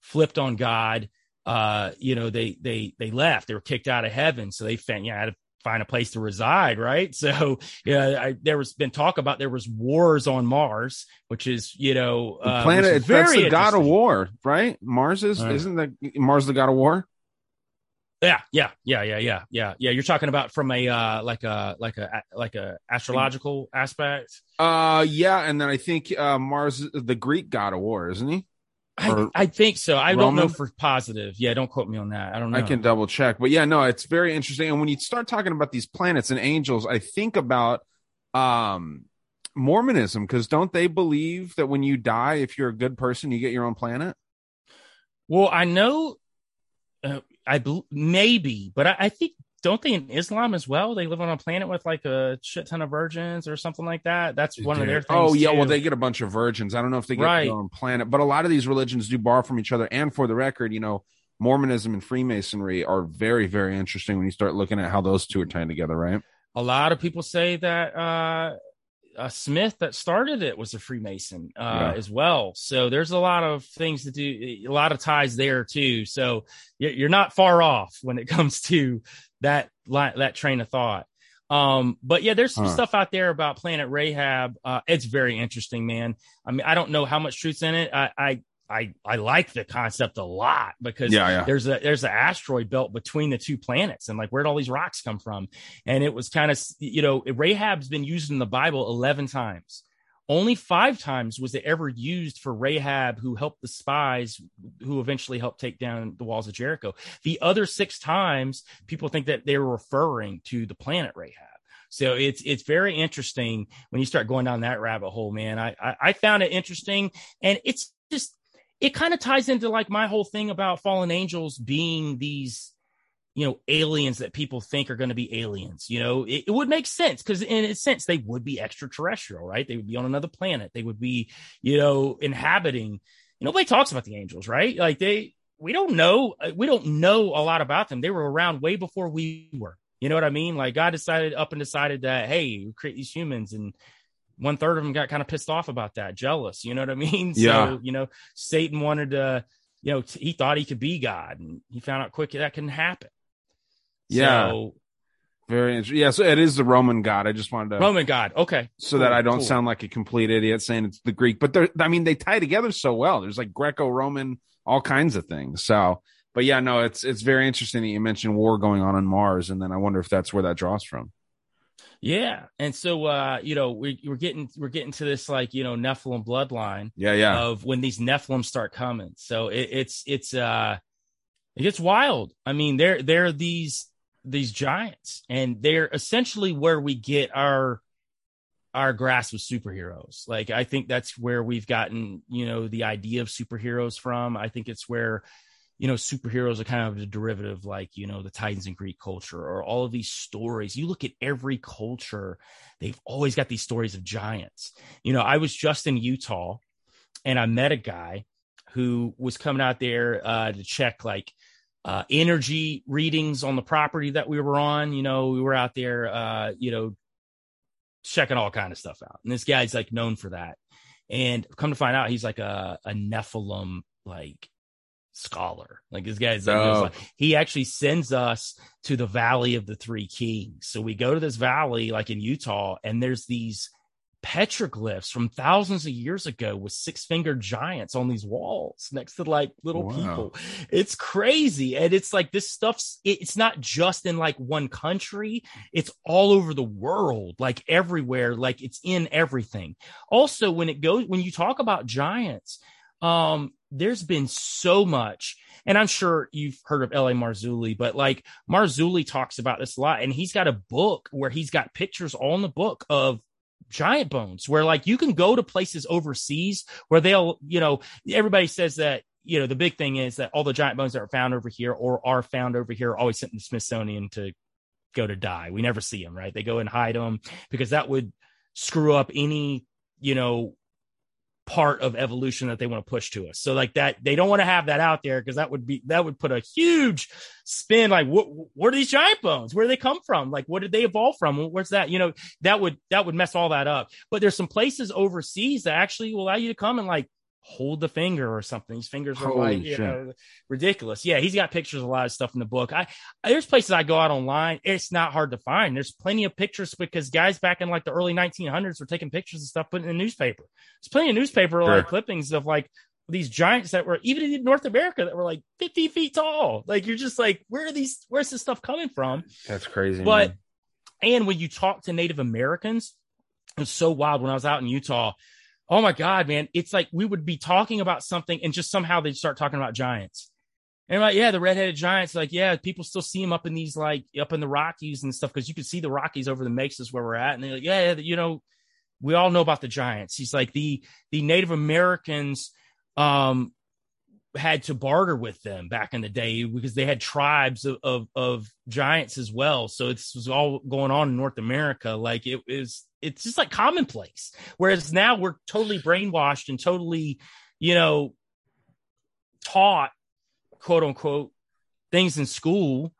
flipped on God, uh, you know, they, they, they left, they were kicked out of heaven. So they found, yeah, had a find a place to reside, right? So yeah, I, there was been talk about there was wars on Mars, which is, you know, uh, the planet, it's very the god of war, right? Mars is uh, isn't the Mars the god of war? Yeah, yeah, yeah, yeah, yeah, yeah, yeah. You're talking about from a uh, like a like a like a astrological aspect. Uh, yeah, and then I think uh, Mars is the Greek god of war, isn't he? I, I think so. I Roman? don't know for positive. Yeah, don't quote me on that. I don't know. I can double check. But yeah, no, it's very interesting. And when you start talking about these planets and angels, I think about um, Mormonism, because don't they believe that when you die, if you're a good person, you get your own planet? Well, I know, uh, I maybe, but I, I think, don't they in Islam as well? They live on a planet with like a shit ton of virgins or something like that. That's one yeah. of their things. Oh yeah, too. Well they get a bunch of virgins. I don't know if they get right. their own planet, but a lot of these religions do borrow from each other. And for the record, you know, Mormonism and Freemasonry are very, very interesting when you start looking at how those two are tied together, right? A lot of people say that uh, uh, Smith that started it was a Freemason uh, yeah. as well. So there's a lot of things to do, a lot of ties there too. So you're not far off when it comes to that that train of thought. Um, but yeah, there's some huh. stuff out there about Planet Rahab. Uh, it's very interesting, man. I mean, I don't know how much truth's in it. I I I, I like the concept a lot because yeah, yeah. there's a there's an asteroid belt between the two planets, and like where'd all these rocks come from? And it was kind of, you know, Rahab's been used in the Bible eleven times. Only five times was it ever used for Rahab, who helped the spies who eventually helped take down the walls of Jericho. The other six times, people think that they were referring to the planet Rahab. So it's it's very interesting when you start going down that rabbit hole, man. I I, I found it interesting, and it's just it kind of ties into like my whole thing about fallen angels being these, you know, aliens that people think are going to be aliens. You know, it, it would make sense because in a sense they would be extraterrestrial, right? They would be on another planet. They would be, you know, inhabiting. Nobody talks about the angels, right? Like they, we don't know. We don't know a lot about them. They were around way before we were, you know what I mean? Like God decided up and decided that, hey, we create these humans, and one third of them got kind of pissed off about that, jealous, you know what I mean? Yeah. So, you know, Satan wanted to, you know, he thought he could be God, and he found out quick that couldn't happen. Yeah, so, very interesting. Yeah, so it is the Roman God. I just wanted to Roman God. Okay, so cool, that I don't cool. sound like a complete idiot saying it's the Greek, but they're, I mean, they tie together so well. There's like Greco-Roman, all kinds of things. So, but yeah, no, it's it's very interesting that you mentioned war going on on Mars, and then I wonder if that's where that draws from. Yeah, and so uh, you know, we, we're getting we're getting to this like, you know, Nephilim bloodline. Yeah, yeah. Of when these Nephilim start coming, so it, it's it's uh, it gets wild. I mean, there there are these. these giants, and they're essentially where we get our our grasp of superheroes. Like, I think that's where we've gotten, you know, the idea of superheroes from. I think it's where, you know, superheroes are kind of a derivative, like, you know, the Titans in Greek culture or all of these stories. You look at every culture, they've always got these stories of giants. You know, I was just in Utah and I met a guy who was coming out there uh, to check like uh, energy readings on the property that we were on. You know, we were out there, uh, you know, checking all kinds of stuff out. And this guy's like known for that. And come to find out, he's like a, a Nephilim, like, scholar. Like, this guy's oh. like, he actually sends us to the Valley of the Three Kings. So we go to this valley, like in Utah, and there's these petroglyphs from thousands of years ago with six-fingered giants on these walls next to like little wow. people. It's crazy. And it's like this stuff's it, it's not just in like one country, it's all over the world, like everywhere, like it's in everything. Also, when it goes when you talk about giants, um there's been so much, and I'm sure you've heard of L A Marzulli, but like Marzulli talks about this a lot, and he's got a book where he's got pictures on the book of giant bones, where like you can go to places overseas where they'll, you know, everybody says that, you know, the big thing is that all the giant bones that are found over here or are found over here are always sent to the Smithsonian to go to die. We never see them, right? They go and hide them because that would screw up any, you know, part of evolution that they want to push to us. So like that, they don't want to have that out there because that would be, that would put a huge spin. Like, what, what are these giant bones? Where do they come from? Like, what did they evolve from? Where's that? You know, that would, that would mess all that up. But there's some places overseas that actually will allow you to come and like hold the finger or something. These fingers are Holy like, you shit. know, ridiculous. Yeah. He's got pictures of a lot of stuff in the book. I, there's places I go out online. It's not hard to find. There's plenty of pictures because guys back in like the early nineteen hundreds were taking pictures and stuff, putting in the newspaper. There's plenty of newspaper sure. like clippings of like these giants that were even in North America that were like fifty feet tall. Like, you're just like, where are these, where's this stuff coming from? That's crazy. But, man. And when you talk to Native Americans, it's so wild. When I was out in Utah, oh my God, man. It's like we would be talking about something and just somehow they'd start talking about giants. And like, yeah, the redheaded giants, like, yeah, people still see them up in these, like, up in the Rockies and stuff, because you can see the Rockies over the mesas where we're at. And they're like, yeah, you know, we all know about the giants. He's like, the the Native Americans um, had to barter with them back in the day because they had tribes of, of, of giants as well. So this was all going on in North America. Like, it is. It's just like commonplace. Whereas now we're totally brainwashed and totally, you know, taught, quote unquote, things in school,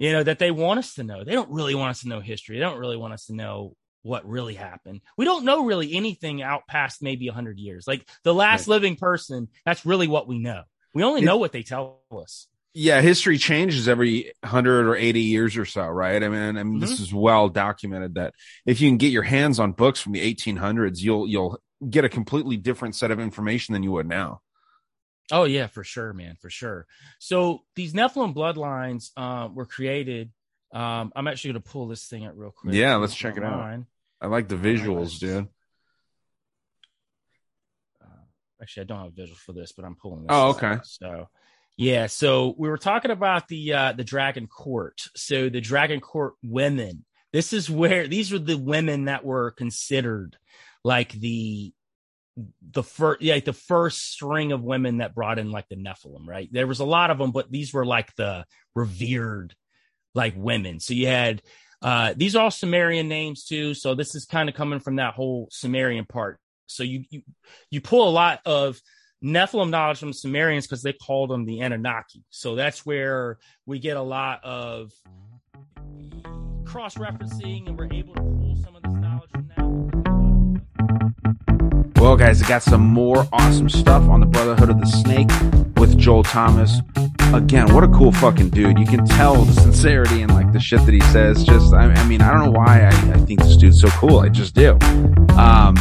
you know, that they want us to know. They don't really want us to know history. They don't really want us to know what really happened. We don't know really anything out past maybe one hundred years. Like the last right. living person, that's really what we know. We only it, know what they tell us. Yeah, history changes every one hundred or eighty years or so, right? I mean, I mean mm-hmm. this is well documented that if you can get your hands on books from the eighteen hundreds, you'll you'll get a completely different set of information than you would now. Oh yeah, for sure, man, for sure. So these Nephilim bloodlines uh, were created. Um, I'm actually going to pull this thing up real quick. Yeah, let's check it out. I like the visuals, dude. Uh, actually, I don't have visuals for this, but I'm pulling this. Oh, okay. Out, so. Yeah, so we were talking about the uh, the Dragon Court. So the Dragon Court women. This is where these are the women that were considered like the the first like the first string of women that brought in like the Nephilim. Right, there was a lot of them, but these were like the revered like women. So you had uh, these are all Sumerian names too. So this is kind of coming from that whole Sumerian part. So you you you pull a lot of Nephilim knowledge from Sumerians because they called them the Anunnaki. So that's where we get a lot of cross-referencing, and we're able to pull some of this knowledge from that. Well, guys, I got some more awesome stuff on the Brotherhood of the Snake with Joel Thomas. Again, what a cool fucking dude. You can tell the sincerity and like the shit that he says. Just, I, I mean, I don't know why I, I think this dude's so cool. I just do. Um,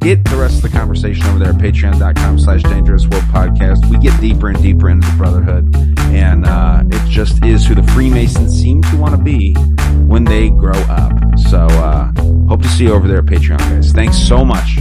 get the rest of the conversation over there at patreon.com slash dangerous world podcast. We get deeper and deeper into the Brotherhood, and uh, it just is who the Freemasons seem to want to be when they grow up. So, uh, hope to see you over there at Patreon, guys. Thanks so much.